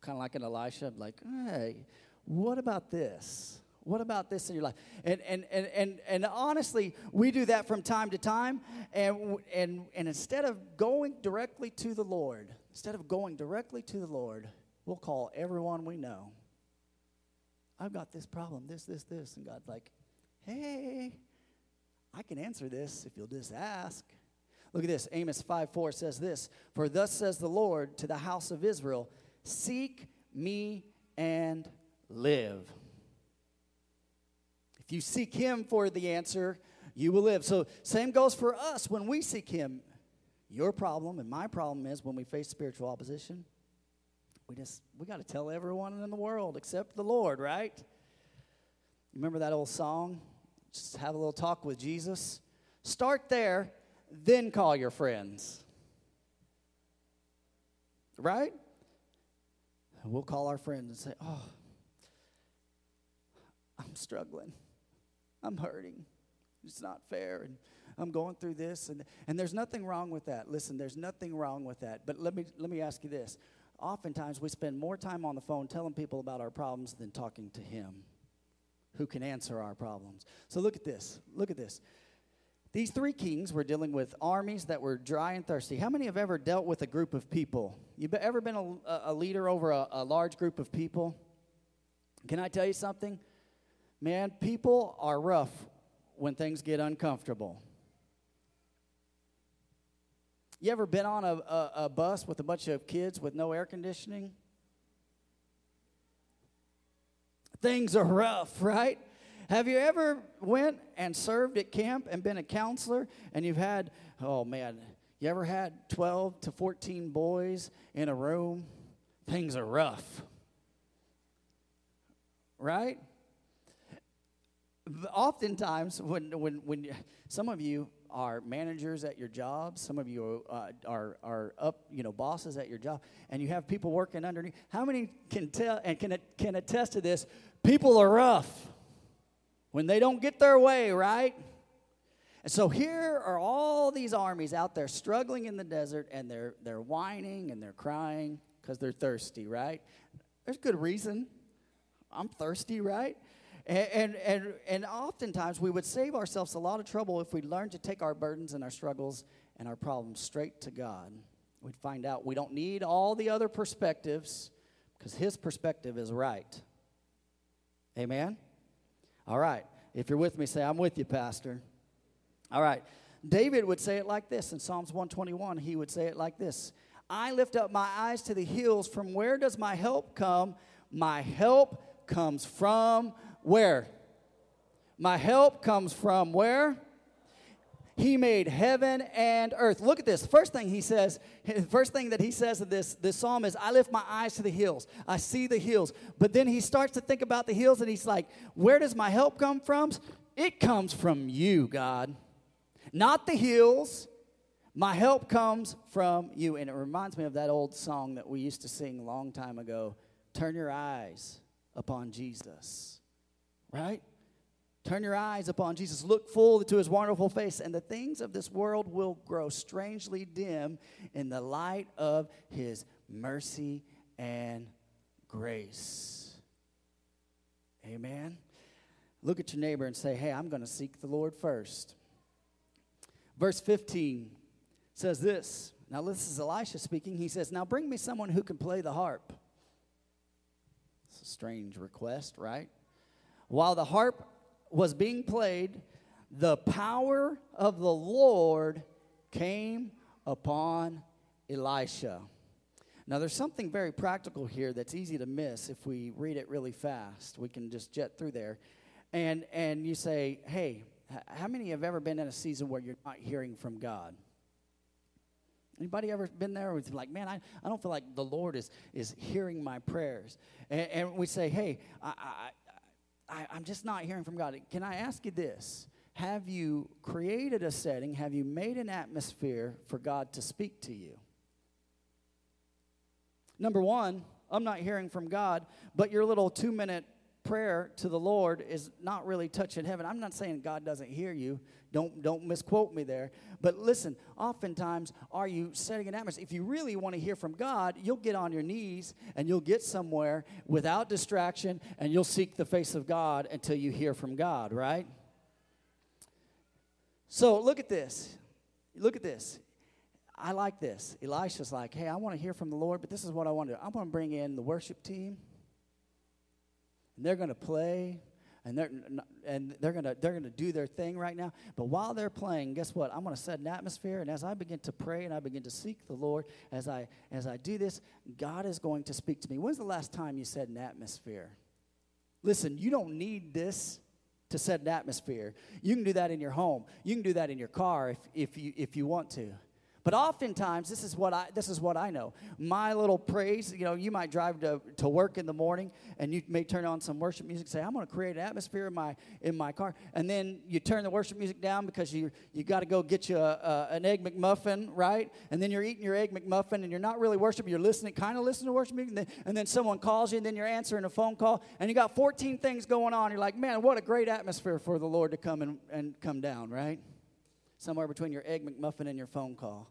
Kind of like an Elisha, like, hey, what about this? What about this in your life? And honestly, we do that from time to time. And instead of going directly to the Lord, we'll call everyone we know. I've got this problem, this. And God's like, hey, I can answer this if you'll just ask. Look at this. Amos 5:4 says this, for thus says the Lord to the house of Israel, seek me and live. If you seek him for the answer, you will live. So same goes for us when we seek him. Your problem and my problem is when we face spiritual opposition, we got to tell everyone in the world except the Lord, right? Remember that old song? Just have a little talk with Jesus. Start there, then call your friends. Right? And we'll call our friends and say, oh, I'm struggling. I'm hurting. It's not fair. And I'm going through this. And there's nothing wrong with that. Listen, there's nothing wrong with that. But let me ask you this. Oftentimes, we spend more time on the phone telling people about our problems than talking to him who can answer our problems. So look at this. These three kings were dealing with armies that were dry and thirsty. How many have ever dealt with a group of people? You've ever been a leader over a large group of people? Can I tell you something? Man, people are rough when things get uncomfortable. You ever been on a bus with a bunch of kids with no air conditioning? Things are rough, right? Have you ever went and served at camp and been a counselor and you've had, oh man, you ever had 12 to 14 boys in a room? Things are rough, right? Oftentimes, when some of you are managers at your jobs, some of you are up, you know, bosses at your job, and you have people working underneath. How many can tell and can attest to this? People are rough when they don't get their way, right? And so here are all these armies out there struggling in the desert, and they're whining and they're crying because they're thirsty, right? There's good reason. I'm thirsty, right? And oftentimes we would save ourselves a lot of trouble if we learned to take our burdens and our struggles and our problems straight to God. We'd find out we don't need all the other perspectives because his perspective is right. Amen? All right. If you're with me, say, I'm with you, Pastor. All right. David would say it like this. In Psalms 121, he would say it like this. I lift up my eyes to the hills. From where does my help come? My help comes from where? My help comes from where? He made heaven and earth. Look at this. First thing he says, the first thing that he says in this psalm is, I lift my eyes to the hills. I see the hills. But then he starts to think about the hills, and he's like, where does my help come from? It comes from you, God. Not the hills. My help comes from you. And it reminds me of that old song that we used to sing a long time ago, Turn Your Eyes Upon Jesus. Right? Turn your eyes upon Jesus. Look full to his wonderful face, and the things of this world will grow strangely dim in the light of his mercy and grace. Amen. Look at your neighbor and say, hey, I'm going to seek the Lord first. Verse 15 says this. Now, this is Elisha speaking. He says, now bring me someone who can play the harp. It's a strange request, right? While the harp was being played, the power of the Lord came upon Elisha. Now, there's something very practical here that's easy to miss if we read it really fast. We can just jet through there. And you say, hey, how many have ever been in a season where you're not hearing from God? Anybody ever been there with like, man, I don't feel like the Lord is hearing my prayers. And we say, hey, I'm just not hearing from God. Can I ask you this? Have you created a setting? Have you made an atmosphere for God to speak to you? Number one, I'm not hearing from God, but your little 2-minute prayer to the Lord is not really touching heaven. I'm not saying God doesn't hear you. Don't misquote me there. But listen, oftentimes, are you setting an atmosphere? If you really want to hear from God, you'll get on your knees and you'll get somewhere without distraction, and you'll seek the face of God until you hear from God, right? So look at this. Look at this. I like this. Elisha's like, hey, I want to hear from the Lord, but this is what I want to do. I'm going to bring in the worship team, and they're going to play. And they're gonna do their thing right now. But while they're playing, guess what? I'm gonna set an atmosphere. And as I begin to pray and I begin to seek the Lord, as I do this, God is going to speak to me. When's the last time you set an atmosphere? Listen, you don't need this to set an atmosphere. You can do that in your home. You can do that in your car if you want to. But oftentimes, this is what I know. My little praise, you know, you might drive to work in the morning, and you may turn on some worship music. Say, I'm going to create an atmosphere in my car, and then you turn the worship music down because you got to go get you an Egg McMuffin, right? And then you're eating your Egg McMuffin, and you're not really worshiping. You're kind of listening to worship music, and then someone calls you, and then you're answering a phone call, and you got 14 things going on. You're like, man, what a great atmosphere for the Lord to come and come down, right? Somewhere between your Egg McMuffin and your phone call.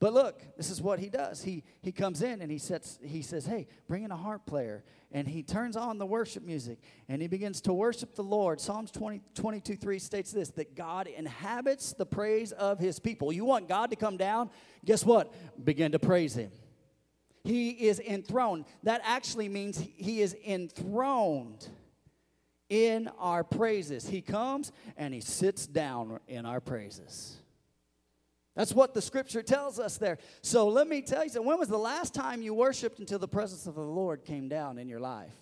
But look, this is what he does. He comes in and he says, hey, bring in a harp player. And he turns on the worship music, and he begins to worship the Lord. Psalms 22:3 states this, that God inhabits the praise of his people. You want God to come down? Guess what? Begin to praise him. He is enthroned. That actually means he is enthroned in our praises. He comes and he sits down in our praises. That's what the scripture tells us there. So let me tell you something. When was the last time you worshiped until the presence of the Lord came down in your life?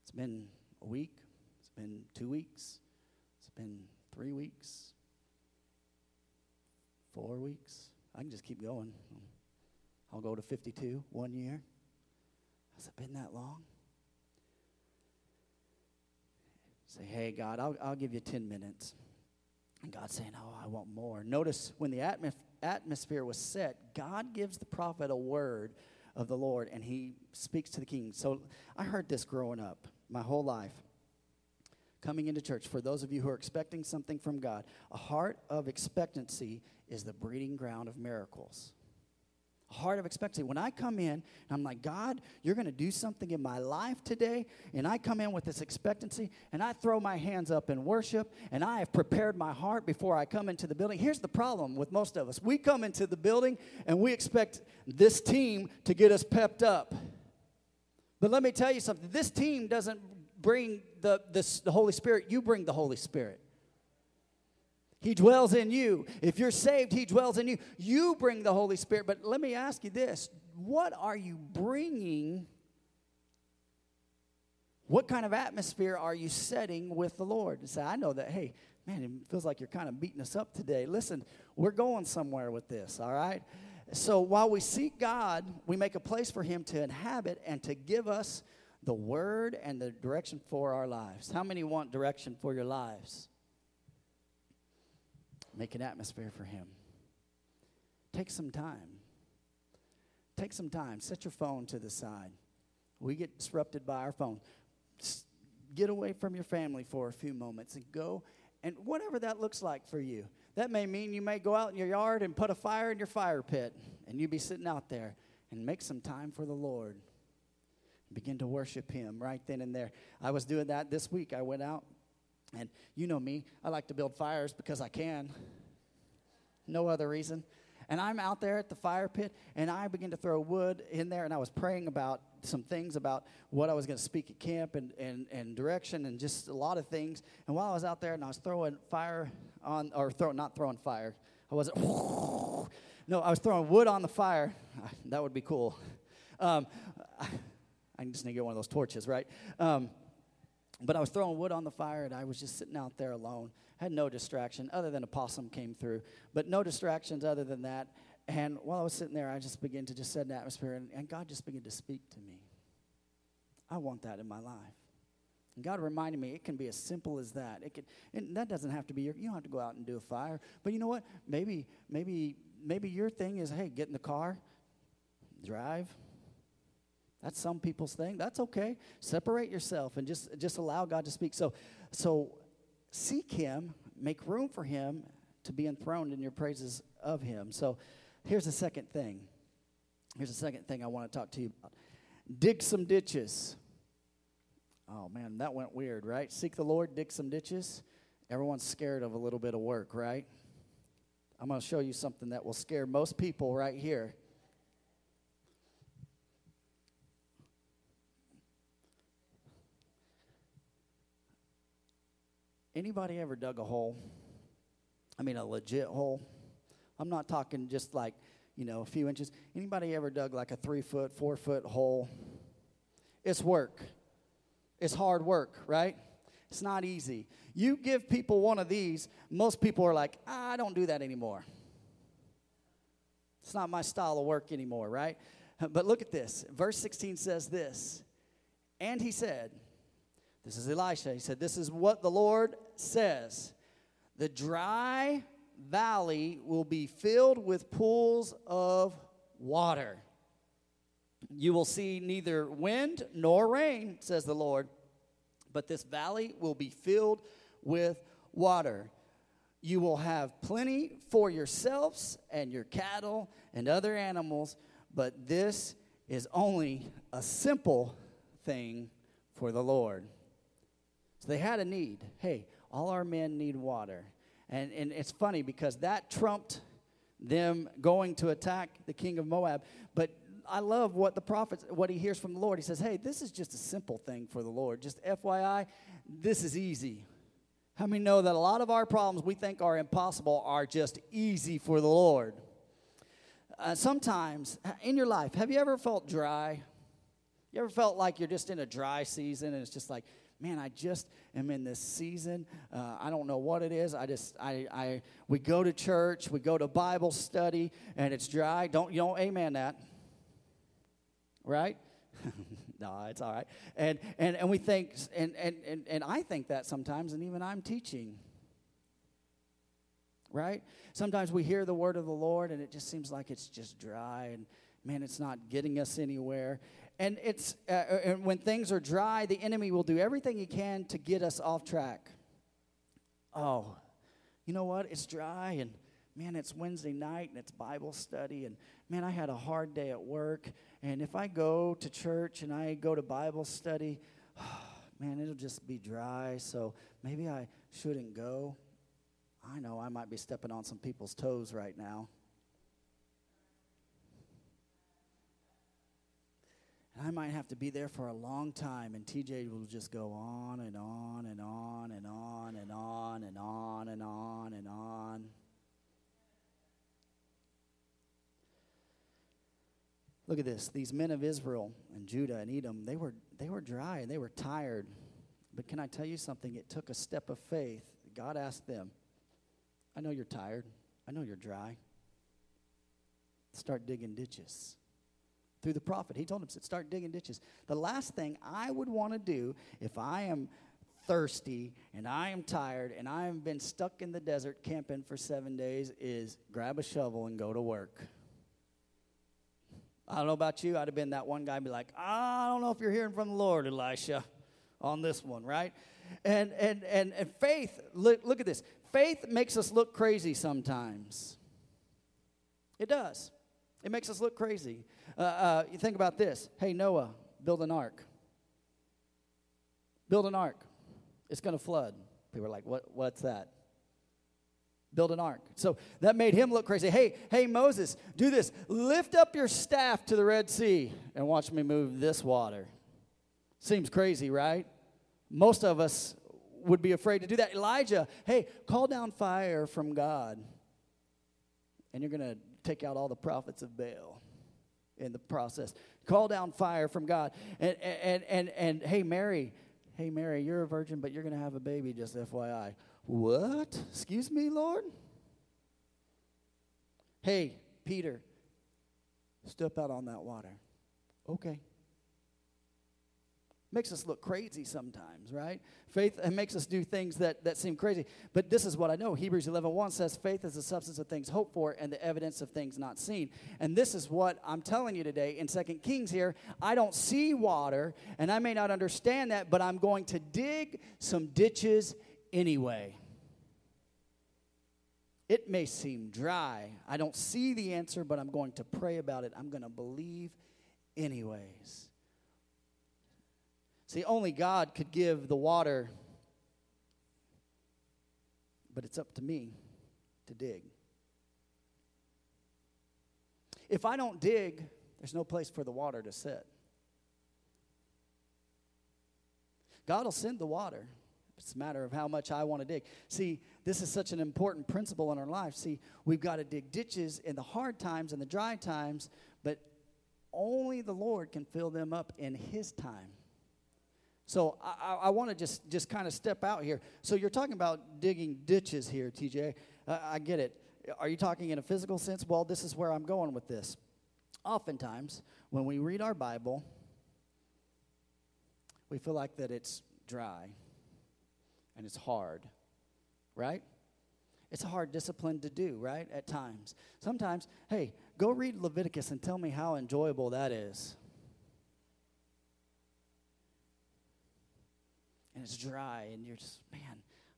It's been a week. It's been 2 weeks. It's been 3 weeks. 4 weeks. I can just keep going. I'll go to 52, 1 year. Has it been that long? Say, hey, God, I'll give you 10 minutes. And God's saying, oh, I want more. Notice when the atmosphere was set, God gives the prophet a word of the Lord, and he speaks to the king. So I heard this growing up my whole life, coming into church. For those of you who are expecting something from God, a heart of expectancy is the breeding ground of miracles. Heart of expectancy. When I come in, I'm like, God, you're going to do something in my life today. And I come in with this expectancy, and I throw my hands up in worship, and I have prepared my heart before I come into the building. Here's the problem with most of us. We come into the building, and we expect this team to get us pepped up. But let me tell you something. This team doesn't bring the Holy Spirit. You bring the Holy Spirit. He dwells in you. If you're saved, he dwells in you. You bring the Holy Spirit. But let me ask you this. What are you bringing? What kind of atmosphere are you setting with the Lord? And say, I know that, hey, man, it feels like you're kind of beating us up today. Listen, we're going somewhere with this, all right? So while we seek God, we make a place for him to inhabit and to give us the word and the direction for our lives. How many want direction for your lives? Make an atmosphere for him. Take some time. Take some time. Set your phone to the side. We get disrupted by our phone. Get away from your family for a few moments and go. And whatever that looks like for you. That may mean you may go out in your yard and put a fire in your fire pit. And you be sitting out there. And make some time for the Lord. Begin to worship him right then and there. I was doing that this week. I went out. And you know me, I like to build fires because I can. No other reason. And I'm out there at the fire pit, and I begin to throw wood in there. And I was praying about some things about what I was going to speak at camp and direction and just a lot of things. And while I was out there and I was throwing fire on, or not throwing fire. I wasn't, no, I was throwing wood on the fire. That would be cool. I just need to get one of those torches, right? But I was throwing wood on the fire, and I was just sitting out there alone. I had no distraction other than a possum came through, but no distractions other than that. And while I was sitting there, I just began to just set an atmosphere, and God just began to speak to me. I want that in my life. And God reminded me it can be as simple as that. And that doesn't have to be you don't have to go out and do a fire. But you know what? Maybe your thing is, hey, get in the car, drive. That's some people's thing. That's okay. Separate yourself and just allow God to speak. So seek him, make room for him to be enthroned in your praises of him. So here's the second thing. Here's the second thing I want to talk to you about. Dig some ditches. Oh, man, that went weird, right? Seek the Lord, dig some ditches. Everyone's scared of a little bit of work, right? I'm going to show you something that will scare most people right here. Anybody ever dug a hole? I mean, a legit hole. I'm not talking just like, a few inches. Anybody ever dug like a 3-foot, 4-foot hole? It's work. It's hard work, right? It's not easy. You give people one of these, most people are like, I don't do that anymore. It's not my style of work anymore, right? But look at this. Verse 16 says this, and he said, this is Elisha. He said, this is what the Lord says. The dry valley will be filled with pools of water. You will see neither wind nor rain, says the Lord, but this valley will be filled with water. You will have plenty for yourselves and your cattle and other animals, but this is only a simple thing for the Lord. So they had a need. Hey, all our men need water. And it's funny because that trumped them going to attack the king of Moab. But I love what the prophet, what he hears from the Lord. He says, hey, this is just a simple thing for the Lord. Just FYI, this is easy. How many know that a lot of our problems we think are impossible are just easy for the Lord? Sometimes in your life, have you ever felt dry? You ever felt like you're just in a dry season and it's just like, man, I just am in this season. I don't know what it is. We go to church, we go to Bible study, and it's dry. Don't amen that, right? No, it's all right. And we think, and I think that sometimes, and even I'm teaching, right? Sometimes we hear the word of the Lord, and it just seems like it's just dry, and man, it's not getting us anywhere. And it's and when things are dry, the enemy will do everything he can to get us off track. Oh, you know what? It's dry, and man, it's Wednesday night and it's Bible study, and man, I had a hard day at work, and if I go to church and I go to Bible study, man, it'll just be dry, so maybe I shouldn't go. I know I might be stepping on some people's toes right now. And I might have to be there for a long time, and TJ will just go on and on and on and on and on and on and on and on. Look at this. These men of Israel and Judah and Edom, they were dry and they were tired. But can I tell you something? It took a step of faith. God asked them, I know you're tired. I know you're dry. Start digging ditches. Through the prophet, he told them, start digging ditches. The last thing I would want to do if I am thirsty and I am tired and I have been stuck in the desert camping for 7 days is grab a shovel and go to work. I don't know about you. I'd have been that one guy and be like, I don't know if you're hearing from the Lord, Elisha, on this one, right? And faith, look at this. Faith makes us look crazy sometimes. It does. It makes us look crazy. You think about this. Hey, Noah, build an ark. Build an ark. It's going to flood. People are like, what's that? Build an ark. So that made him look crazy. Hey, Moses, do this. Lift up your staff to the Red Sea and watch me move this water. Seems crazy, right? Most of us would be afraid to do that. Elijah, hey, call down fire from God, and you're going to take out all the prophets of Baal in the process. Call down fire from God. And hey, Mary, you're a virgin, but you're going to have a baby, just FYI. What? Excuse me, Lord? Hey, Peter, step out on that water. Okay. Makes us look crazy sometimes, right? Faith makes us do things that seem crazy. But this is what I know. Hebrews 11:1 says, faith is the substance of things hoped for and the evidence of things not seen. And this is what I'm telling you today in 2 Kings here. I don't see water, and I may not understand that, but I'm going to dig some ditches anyway. It may seem dry. I don't see the answer, but I'm going to pray about it. I'm going to believe anyways. See, only God could give the water, but it's up to me to dig. If I don't dig, there's no place for the water to sit. God will send the water. It's a matter of how much I want to dig. See, this is such an important principle in our life. See, we've got to dig ditches in the hard times and the dry times, but only the Lord can fill them up in His time. So I want to just kind of step out here. So you're talking about digging ditches here, TJ. I get it. Are you talking in a physical sense? Well, this is where I'm going with this. Oftentimes, when we read our Bible, we feel like that it's dry. And it's hard, right? It's a hard discipline to do, right, at times. Sometimes, hey, go read Leviticus and tell me how enjoyable that is. And it's dry, and you're just, man,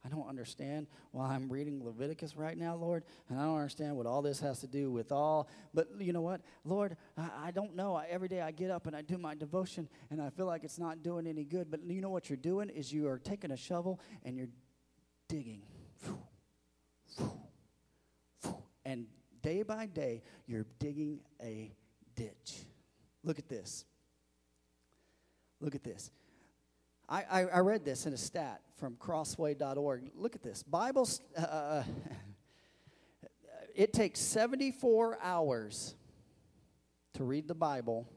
I don't understand why I'm reading Leviticus right now, Lord, and I don't understand what all this has to do with all. But you know what, Lord, I don't know. Every day I get up and I do my devotion, and I feel like it's not doing any good. But you know what you're doing is you are taking a shovel and you're digging. And day by day, you're digging a ditch. Look at this. Look at this. I read this in a stat from crossway.org. Look at this. It takes 74 hours to read the Bible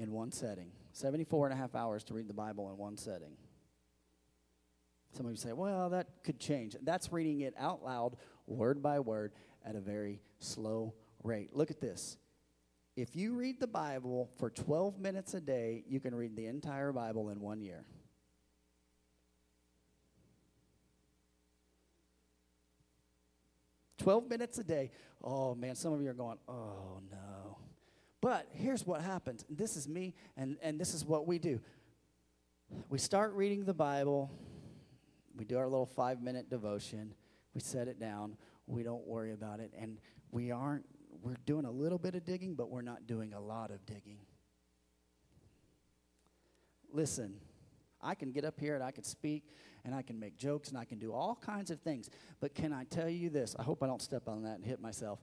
in one setting. 74 and a half hours to read the Bible in one setting. Some of you say, well, that could change. That's reading it out loud, word by word, at a very slow rate. Look at this. If you read the Bible for 12 minutes a day, you can read the entire Bible in 1 year. Oh, man, some of you are going, oh, no. But here's what happens. This is me, and this is what we do. We start reading the Bible. We do our little 5-minute devotion. We set it down. we don't worry about it. And we're doing a little bit of digging, but we're not doing a lot of digging. Listen, I can get up here and I can speak and I can make jokes and I can do all kinds of things. But can I tell you this? I hope I don't step on that and hit myself.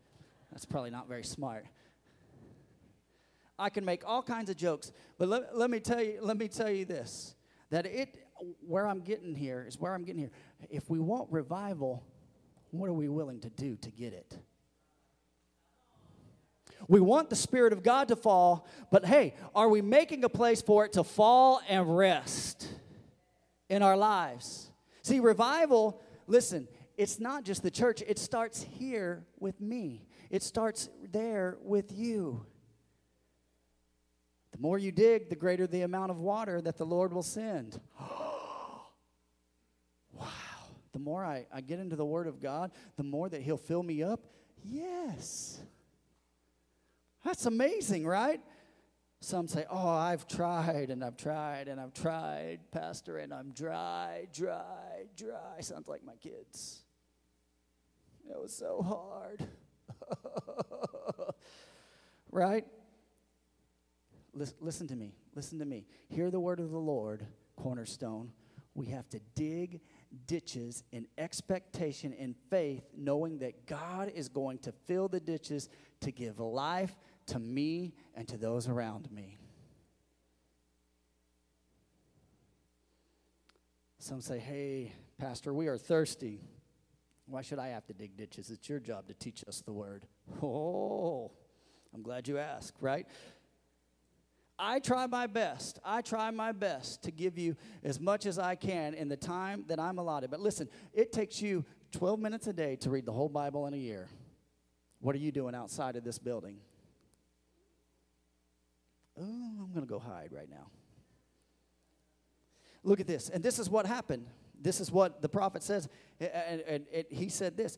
That's probably not very smart. I can make all kinds of jokes, but let me tell you this, that where I'm getting here. If we want revival, what are we willing to do to get it? We want the Spirit of God to fall, but hey, are we making a place for it to fall and rest in our lives? See, revival, listen, it's not just the church. It starts here with me. It starts there with you. The more you dig, the greater the amount of water that the Lord will send. Wow. The more I get into the Word of God, the more that He'll fill me up. Yes. That's amazing, right? Some say, oh, I've tried, Pastor, and I'm dry. Sounds like my kids. It was so hard. Right? Listen to me. Hear the word of the Lord, Cornerstone. We have to dig ditches in expectation and faith, knowing that God is going to fill the ditches to give life to me and to those around me. Some say, hey, Pastor, we are thirsty. Why should I have to dig ditches? It's your job to teach us the word. Oh, I'm glad you asked, right? I try my best to give you as much as I can in the time that I'm allotted. But listen, it takes you 12 minutes a day to read the whole Bible in a year. What are you doing outside of this building? Oh, I'm going to go hide right now. Look at this. And this is what happened. This is what the prophet says. And he said this.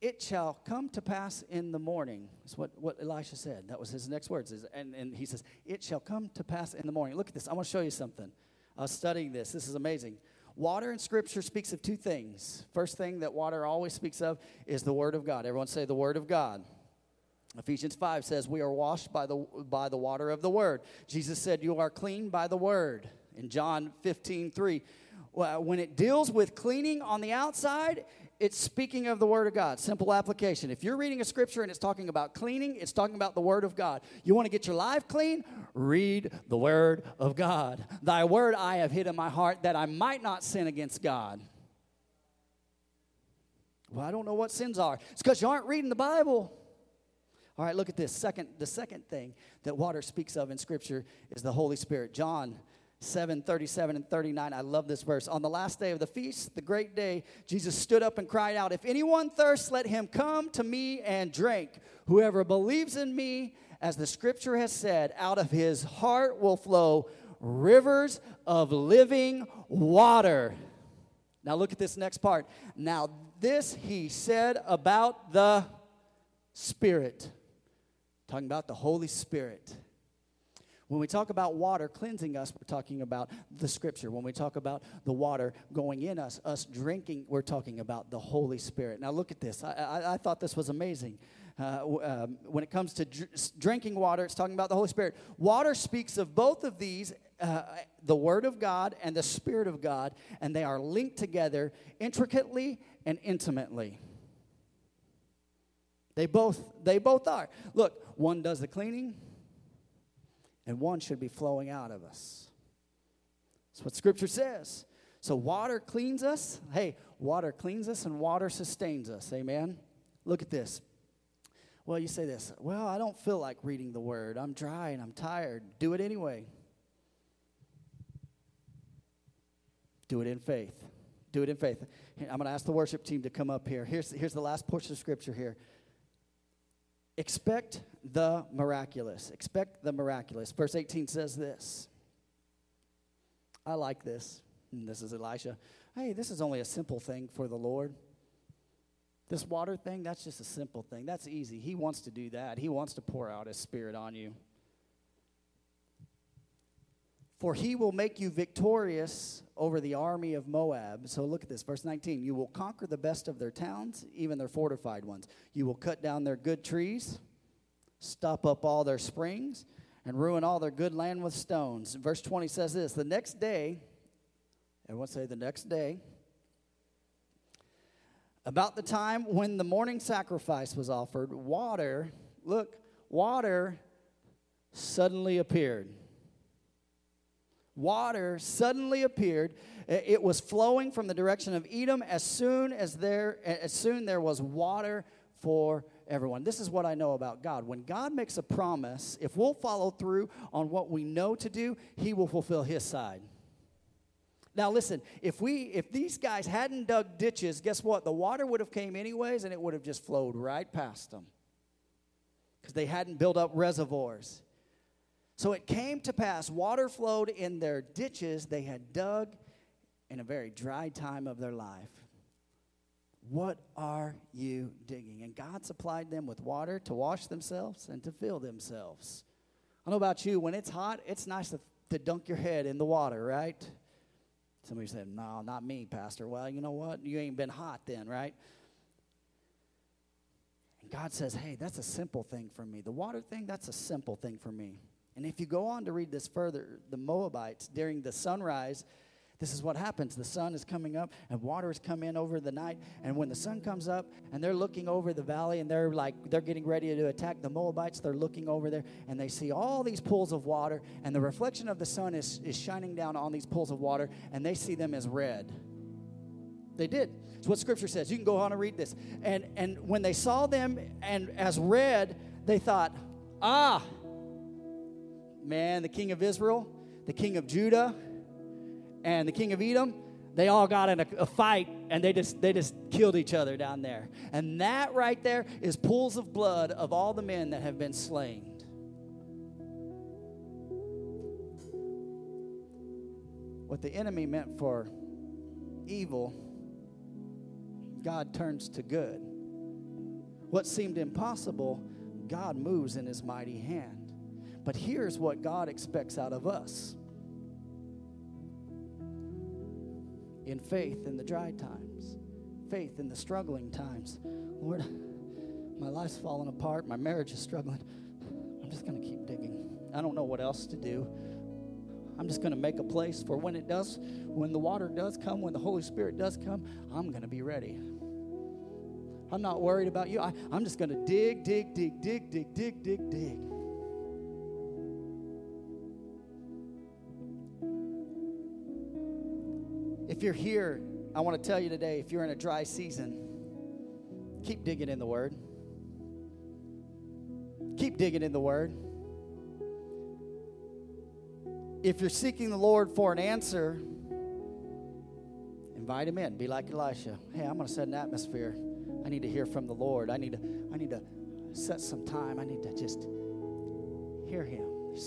It shall come to pass in the morning. That's what Elisha said. That was his next words. And he says, it shall come to pass in the morning. Look at this. I want to show you something. I was studying this. This is amazing. Water in Scripture speaks of two things. First thing that water always speaks of is the Word of God. Everyone say the Word of God. Ephesians 5 says, we are washed by the water of the Word. Jesus said, you are clean by the Word. In John 15:3, when it deals with cleaning on the outside, it's speaking of the Word of God. Simple application. If you're reading a scripture and it's talking about cleaning, it's talking about the Word of God. You want to get your life clean? Read the Word of God. Thy word I have hid in my heart that I might not sin against God. Well, I don't know what sins are. It's because you aren't reading the Bible. All right, look at this. The second thing that water speaks of in Scripture is the Holy Spirit. John 7:37 and 39. I love this verse. On the last day of the feast, the great day, Jesus stood up and cried out, if anyone thirsts, let him come to me and drink. Whoever believes in me, as the scripture has said, out of his heart will flow rivers of living water. Now look at this next part. Now this he said about the Spirit. Talking about the Holy Spirit. When we talk about water cleansing us, we're talking about the Scripture. When we talk about the water going in us, us drinking, we're talking about the Holy Spirit. Now look at this. I thought this was amazing. When it comes to drinking water, it's talking about the Holy Spirit. Water speaks of both of these, the Word of God and the Spirit of God, and they are linked together intricately and intimately. They both are. Look, one does the cleaning, and one should be flowing out of us. That's what Scripture says. So water cleans us. Hey, water cleans us and water sustains us. Amen? Look at this. Well, you say this. Well, I don't feel like reading the Word. I'm dry and I'm tired. Do it anyway. Do it in faith. Do it in faith. I'm going to ask the worship team to come up here. Here's the last portion of Scripture here. Expect the miraculous. Expect the miraculous. Verse 18 says this. I like this. And this is Elisha. Hey, this is only a simple thing for the Lord. This water thing, that's just a simple thing. That's easy. He wants to do that. He wants to pour out His Spirit on you. For he will make you victorious over the army of Moab. So look at this, verse 19. You will conquer the best of their towns, even their fortified ones. You will cut down their good trees, stop up all their springs, and ruin all their good land with stones. Verse 20 says this, the next day, everyone say the next day, about the time when the morning sacrifice was offered, water suddenly appeared. Water suddenly appeared. It was flowing from the direction of Edom as soon there was water for everyone. This is what I know about God. When God makes a promise, if we'll follow through on what we know to do, he will fulfill his side. Now listen, if these guys hadn't dug ditches, guess what? The water would have came anyways and it would have just flowed right past them because they hadn't built up reservoirs. So it came to pass, water flowed in their ditches they had dug in a very dry time of their life. What are you digging? And God supplied them with water to wash themselves and to fill themselves. I don't know about you, when it's hot, it's nice to dunk your head in the water, right? Somebody said, no, not me, Pastor. Well, you know what? You ain't been hot then, right? And God says, hey, that's a simple thing for me. The water thing, that's a simple thing for me. And if you go on to read this further, the Moabites, during the sunrise, this is what happens. The sun is coming up, and water has come in over the night. And when the sun comes up, and they're looking over the valley, and they're getting ready to attack the Moabites. They're looking over there, and they see all these pools of water, and the reflection of the sun is shining down on these pools of water, and they see them as red. They did. It's what Scripture says. You can go on and read this. And when they saw them and as red, they thought, ah, man, the king of Israel, the king of Judah, and the king of Edom, they all got in a fight, and they just killed each other down there. And that right there is pools of blood of all the men that have been slain. What the enemy meant for evil, God turns to good. What seemed impossible, God moves in his mighty hand. But here's what God expects out of us in faith in the dry times, faith in the struggling times. Lord, my life's falling apart. My marriage is struggling. I'm just going to keep digging. I don't know what else to do. I'm just going to make a place for when it does, when the water does come, when the Holy Spirit does come, I'm going to be ready. I'm not worried about you. I'm just going to dig. If you're here, I want to tell you today, if you're in a dry season, keep digging in the Word. Keep digging in the Word. If you're seeking the Lord for an answer, invite him in. Be like Elisha. Hey, I'm going to set an atmosphere. I need to hear from the Lord. I need to set some time. I need to just hear him. There's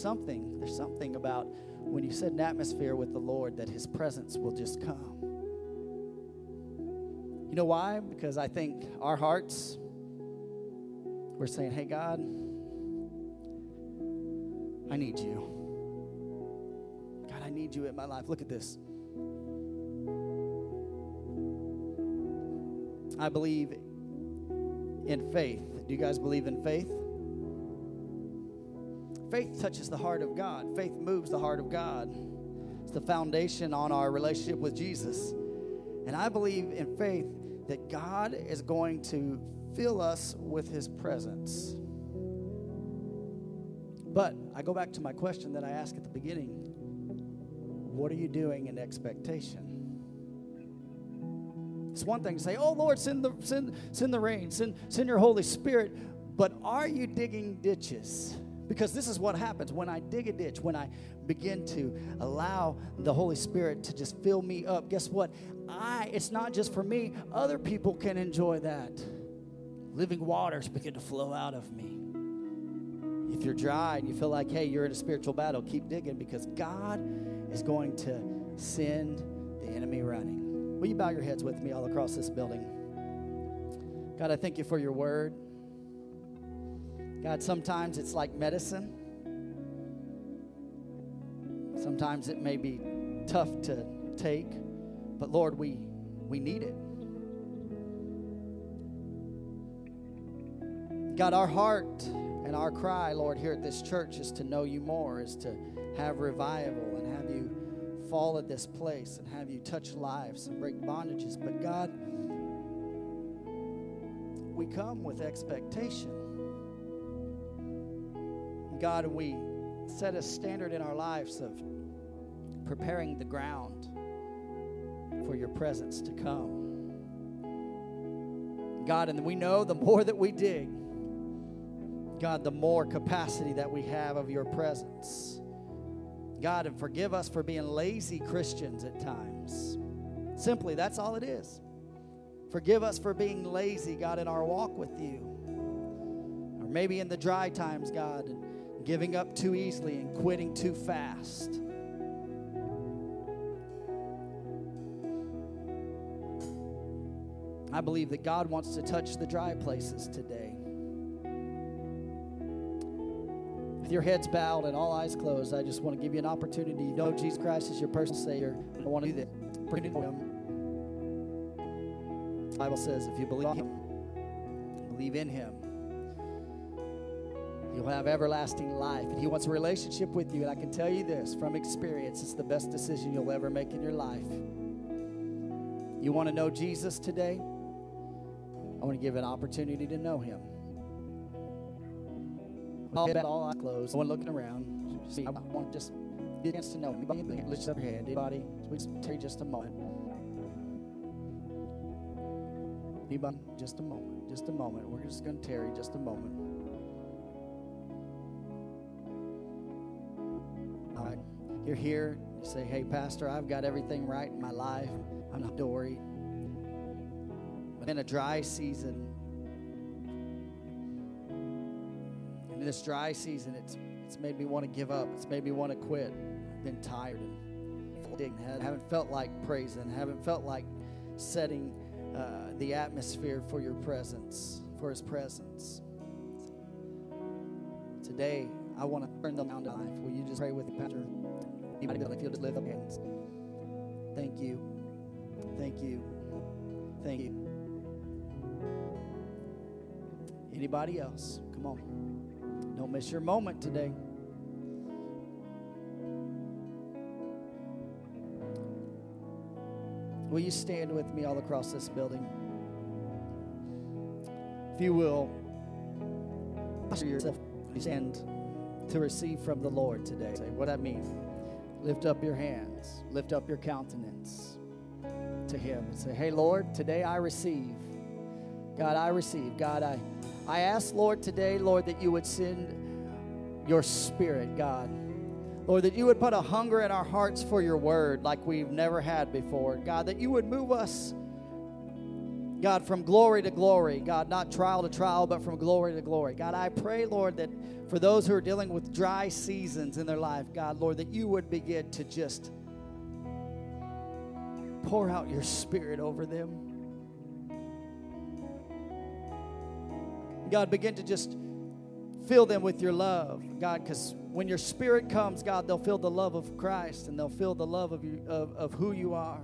something about when you set an atmosphere with the Lord that his presence will just come. You know why? Because I think our hearts, we're saying, hey, God, I need you. God, I need you in my life. Look at this. I believe in faith. Do you guys believe in faith? Faith touches the heart of God. Faith moves the heart of God. It's the foundation on our relationship with Jesus. And I believe in faith that God is going to fill us with his presence. But I go back to my question that I asked at the beginning. What are you doing in expectation? It's one thing to say, oh, Lord, send the rain. Send your Holy Spirit. But are you digging ditches? Because this is what happens when I dig a ditch, when I begin to allow the Holy Spirit to just fill me up. Guess what? It's not just for me. Other people can enjoy that. Living waters begin to flow out of me. If you're dry and you feel like, hey, you're in a spiritual battle, keep digging because God is going to send the enemy running. Will you bow your heads with me all across this building? God, I thank you for your word. God, sometimes it's like medicine. Sometimes it may be tough to take, but Lord, we need it. God, our heart and our cry, Lord, here at this church is to know you more, is to have revival and have you fall at this place and have you touch lives and break bondages. But God, we come with expectation. God, we set a standard in our lives of preparing the ground for your presence to come. God, and we know the more that we dig, God, the more capacity that we have of your presence. God, and forgive us for being lazy Christians at times. Simply, that's all it is. Forgive us for being lazy, God, in our walk with you. Or maybe in the dry times, God, and giving up too easily and quitting too fast. I believe that God wants to touch the dry places today. With your heads bowed and all eyes closed, I just want to give you an opportunity. You know Jesus Christ is your personal Savior. I want to do that. Bring it to Him. The Bible says if you believe on Him, believe in Him, you'll have everlasting life. And He wants a relationship with you. And I can tell you this from experience, it's the best decision you'll ever make in your life. You want to know Jesus today? I want to give you an opportunity to know Him. All eyes closed. No one looking around. See, I want to just get a chance to know anybody. Lift up your hand. Anybody? We just take just a moment. Anybody? Just a moment. Just a moment. We're just going to tarry just a moment. All right. You're here. You say, hey, Pastor, I've got everything right in my life. I'm not worried. But in a dry season, this dry season, it's made me want to give up. It's made me want to quit. I've been tired and haven't felt like praising, haven't felt like setting the atmosphere for your presence, for His presence. Today, I want to turn them down to life. Will you just pray with me, Pastor? If you'll just lift up hands. Thank you. Thank you. Thank you. Anybody else? Come on. Don't miss your moment today. Will you stand with me all across this building? If you will, posture yourself and to receive from the Lord today. What I mean, lift up your hands, lift up your countenance to Him and say, hey, Lord, today I receive. God, I receive. God, I ask, Lord, today, Lord, that you would send your Spirit, God. Lord, that you would put a hunger in our hearts for your word like we've never had before. God, that you would move us, God, from glory to glory. God, not trial to trial, but from glory to glory. God, I pray, Lord, that for those who are dealing with dry seasons in their life, God, Lord, that you would begin to just pour out your Spirit over them. God, begin to just fill them with your love, God, because when your Spirit comes, God, they'll feel the love of Christ and they'll feel the love of you, of who you are.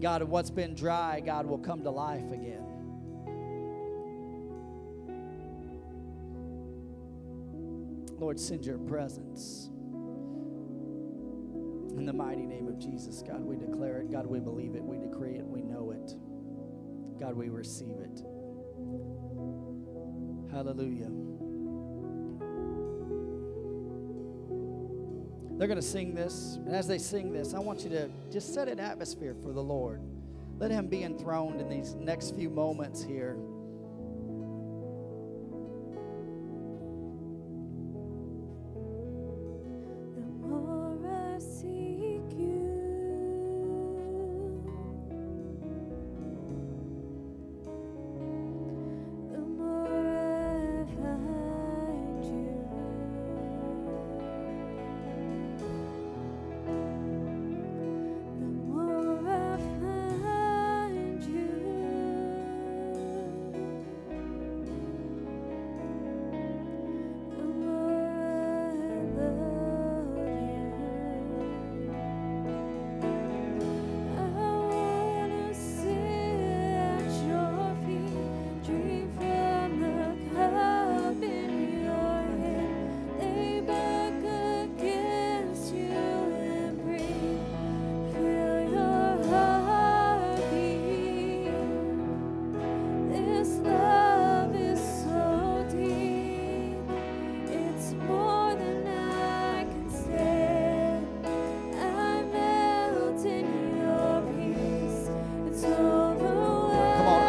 God, and what's been dry, God, will come to life again. Lord, send your presence. In the mighty name of Jesus, God, we declare it. God, we believe it. We decree it. We know it. God, we receive it. Hallelujah. They're going to sing this. And as they sing this, I want you to just set an atmosphere for the Lord. Let Him be enthroned in these next few moments here.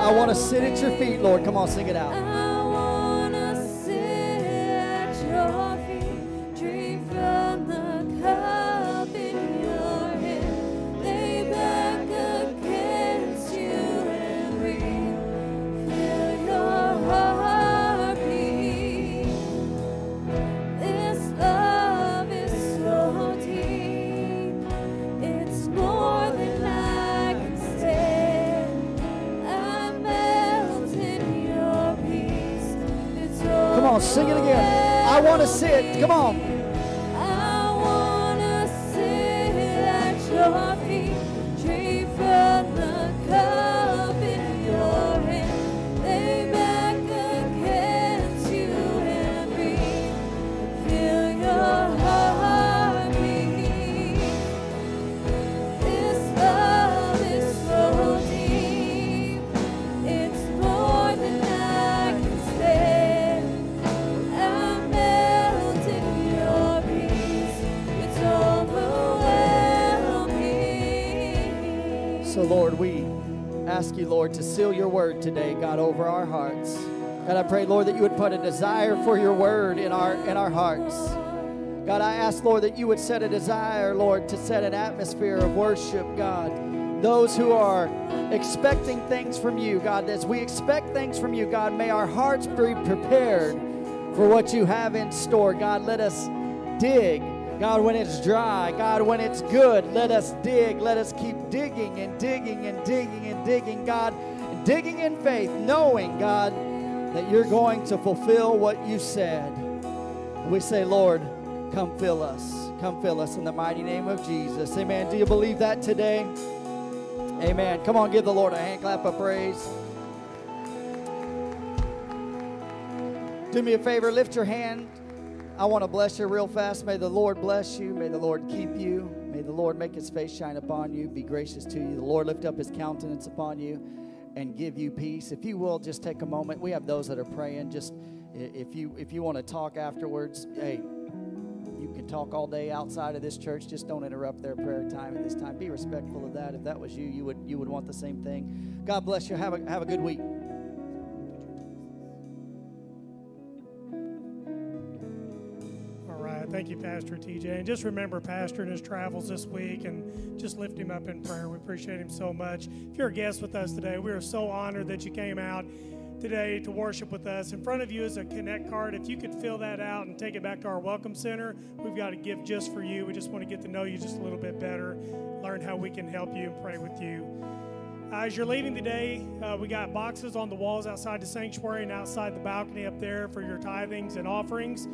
I want to sit at your feet, Lord. Come on, sing it out. I want to sit at your feet, drink from the cup in your hand, lay back against you and breathe, fill your heart beat. This love is so deep, it's more than I can stand. Come on, sing it again. I want to sit. Come on. I want to sit at your feet, drink from the cup in your hand, lay back against you and breathe, feel your heart beat. This love is so deep, it's more than I can stand. So, Lord, we ask you, Lord, to seal your word today, God, over our hearts. God, I pray, Lord, that you would put a desire for your word in our hearts. God, I ask, Lord, that you would set a desire, Lord, to set an atmosphere of worship, God. Those who are expecting things from you, God, as we expect things from you, God, may our hearts be prepared for what you have in store. God, let us dig. God, when it's dry, God, when it's good, let us dig. Let us keep digging and digging and digging and digging, God. Digging in faith, knowing, God, that you're going to fulfill what you said. We say, Lord, come fill us. Come fill us in the mighty name of Jesus. Amen. Do you believe that today? Amen. Come on, give the Lord a hand clap of praise. Do me a favor, lift your hand. I want to bless you real fast. May the Lord bless you. May the Lord keep you. May the Lord make his face shine upon you, be gracious to you. The Lord lift up his countenance upon you and give you peace. If you will, just take a moment. We have those that are praying. Just if you want to talk afterwards, hey, you can talk all day outside of this church. Just don't interrupt their prayer time at this time. Be respectful of that. If that was you, you would want the same thing. God bless you. Have a good week. Thank you, Pastor TJ. And just remember Pastor and his travels this week, and just lift him up in prayer. We appreciate him so much. If you're a guest with us today, we are so honored that you came out today to worship with us. In front of you is a Connect card. If you could fill that out and take it back to our Welcome Center, we've got a gift just for you. We just want to get to know you just a little bit better, learn how we can help you and pray with you. As you're leaving today, we got boxes on the walls outside the sanctuary and outside the balcony up there for your tithings and offerings.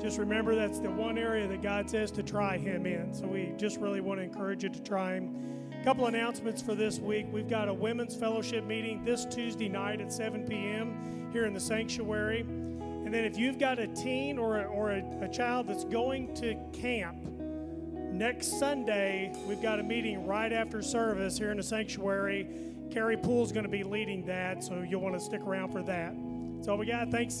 Just remember, that's the one area that God says to try him in. So we just really want to encourage you to try him. A couple announcements for this week. We've got a women's fellowship meeting this Tuesday night at 7 p.m. here in the sanctuary. And then if you've got a teen or a child that's going to camp, next Sunday we've got a meeting right after service here in the sanctuary. Carrie Poole's going to be leading that, so you'll want to stick around for that. That's all we got. Thanks.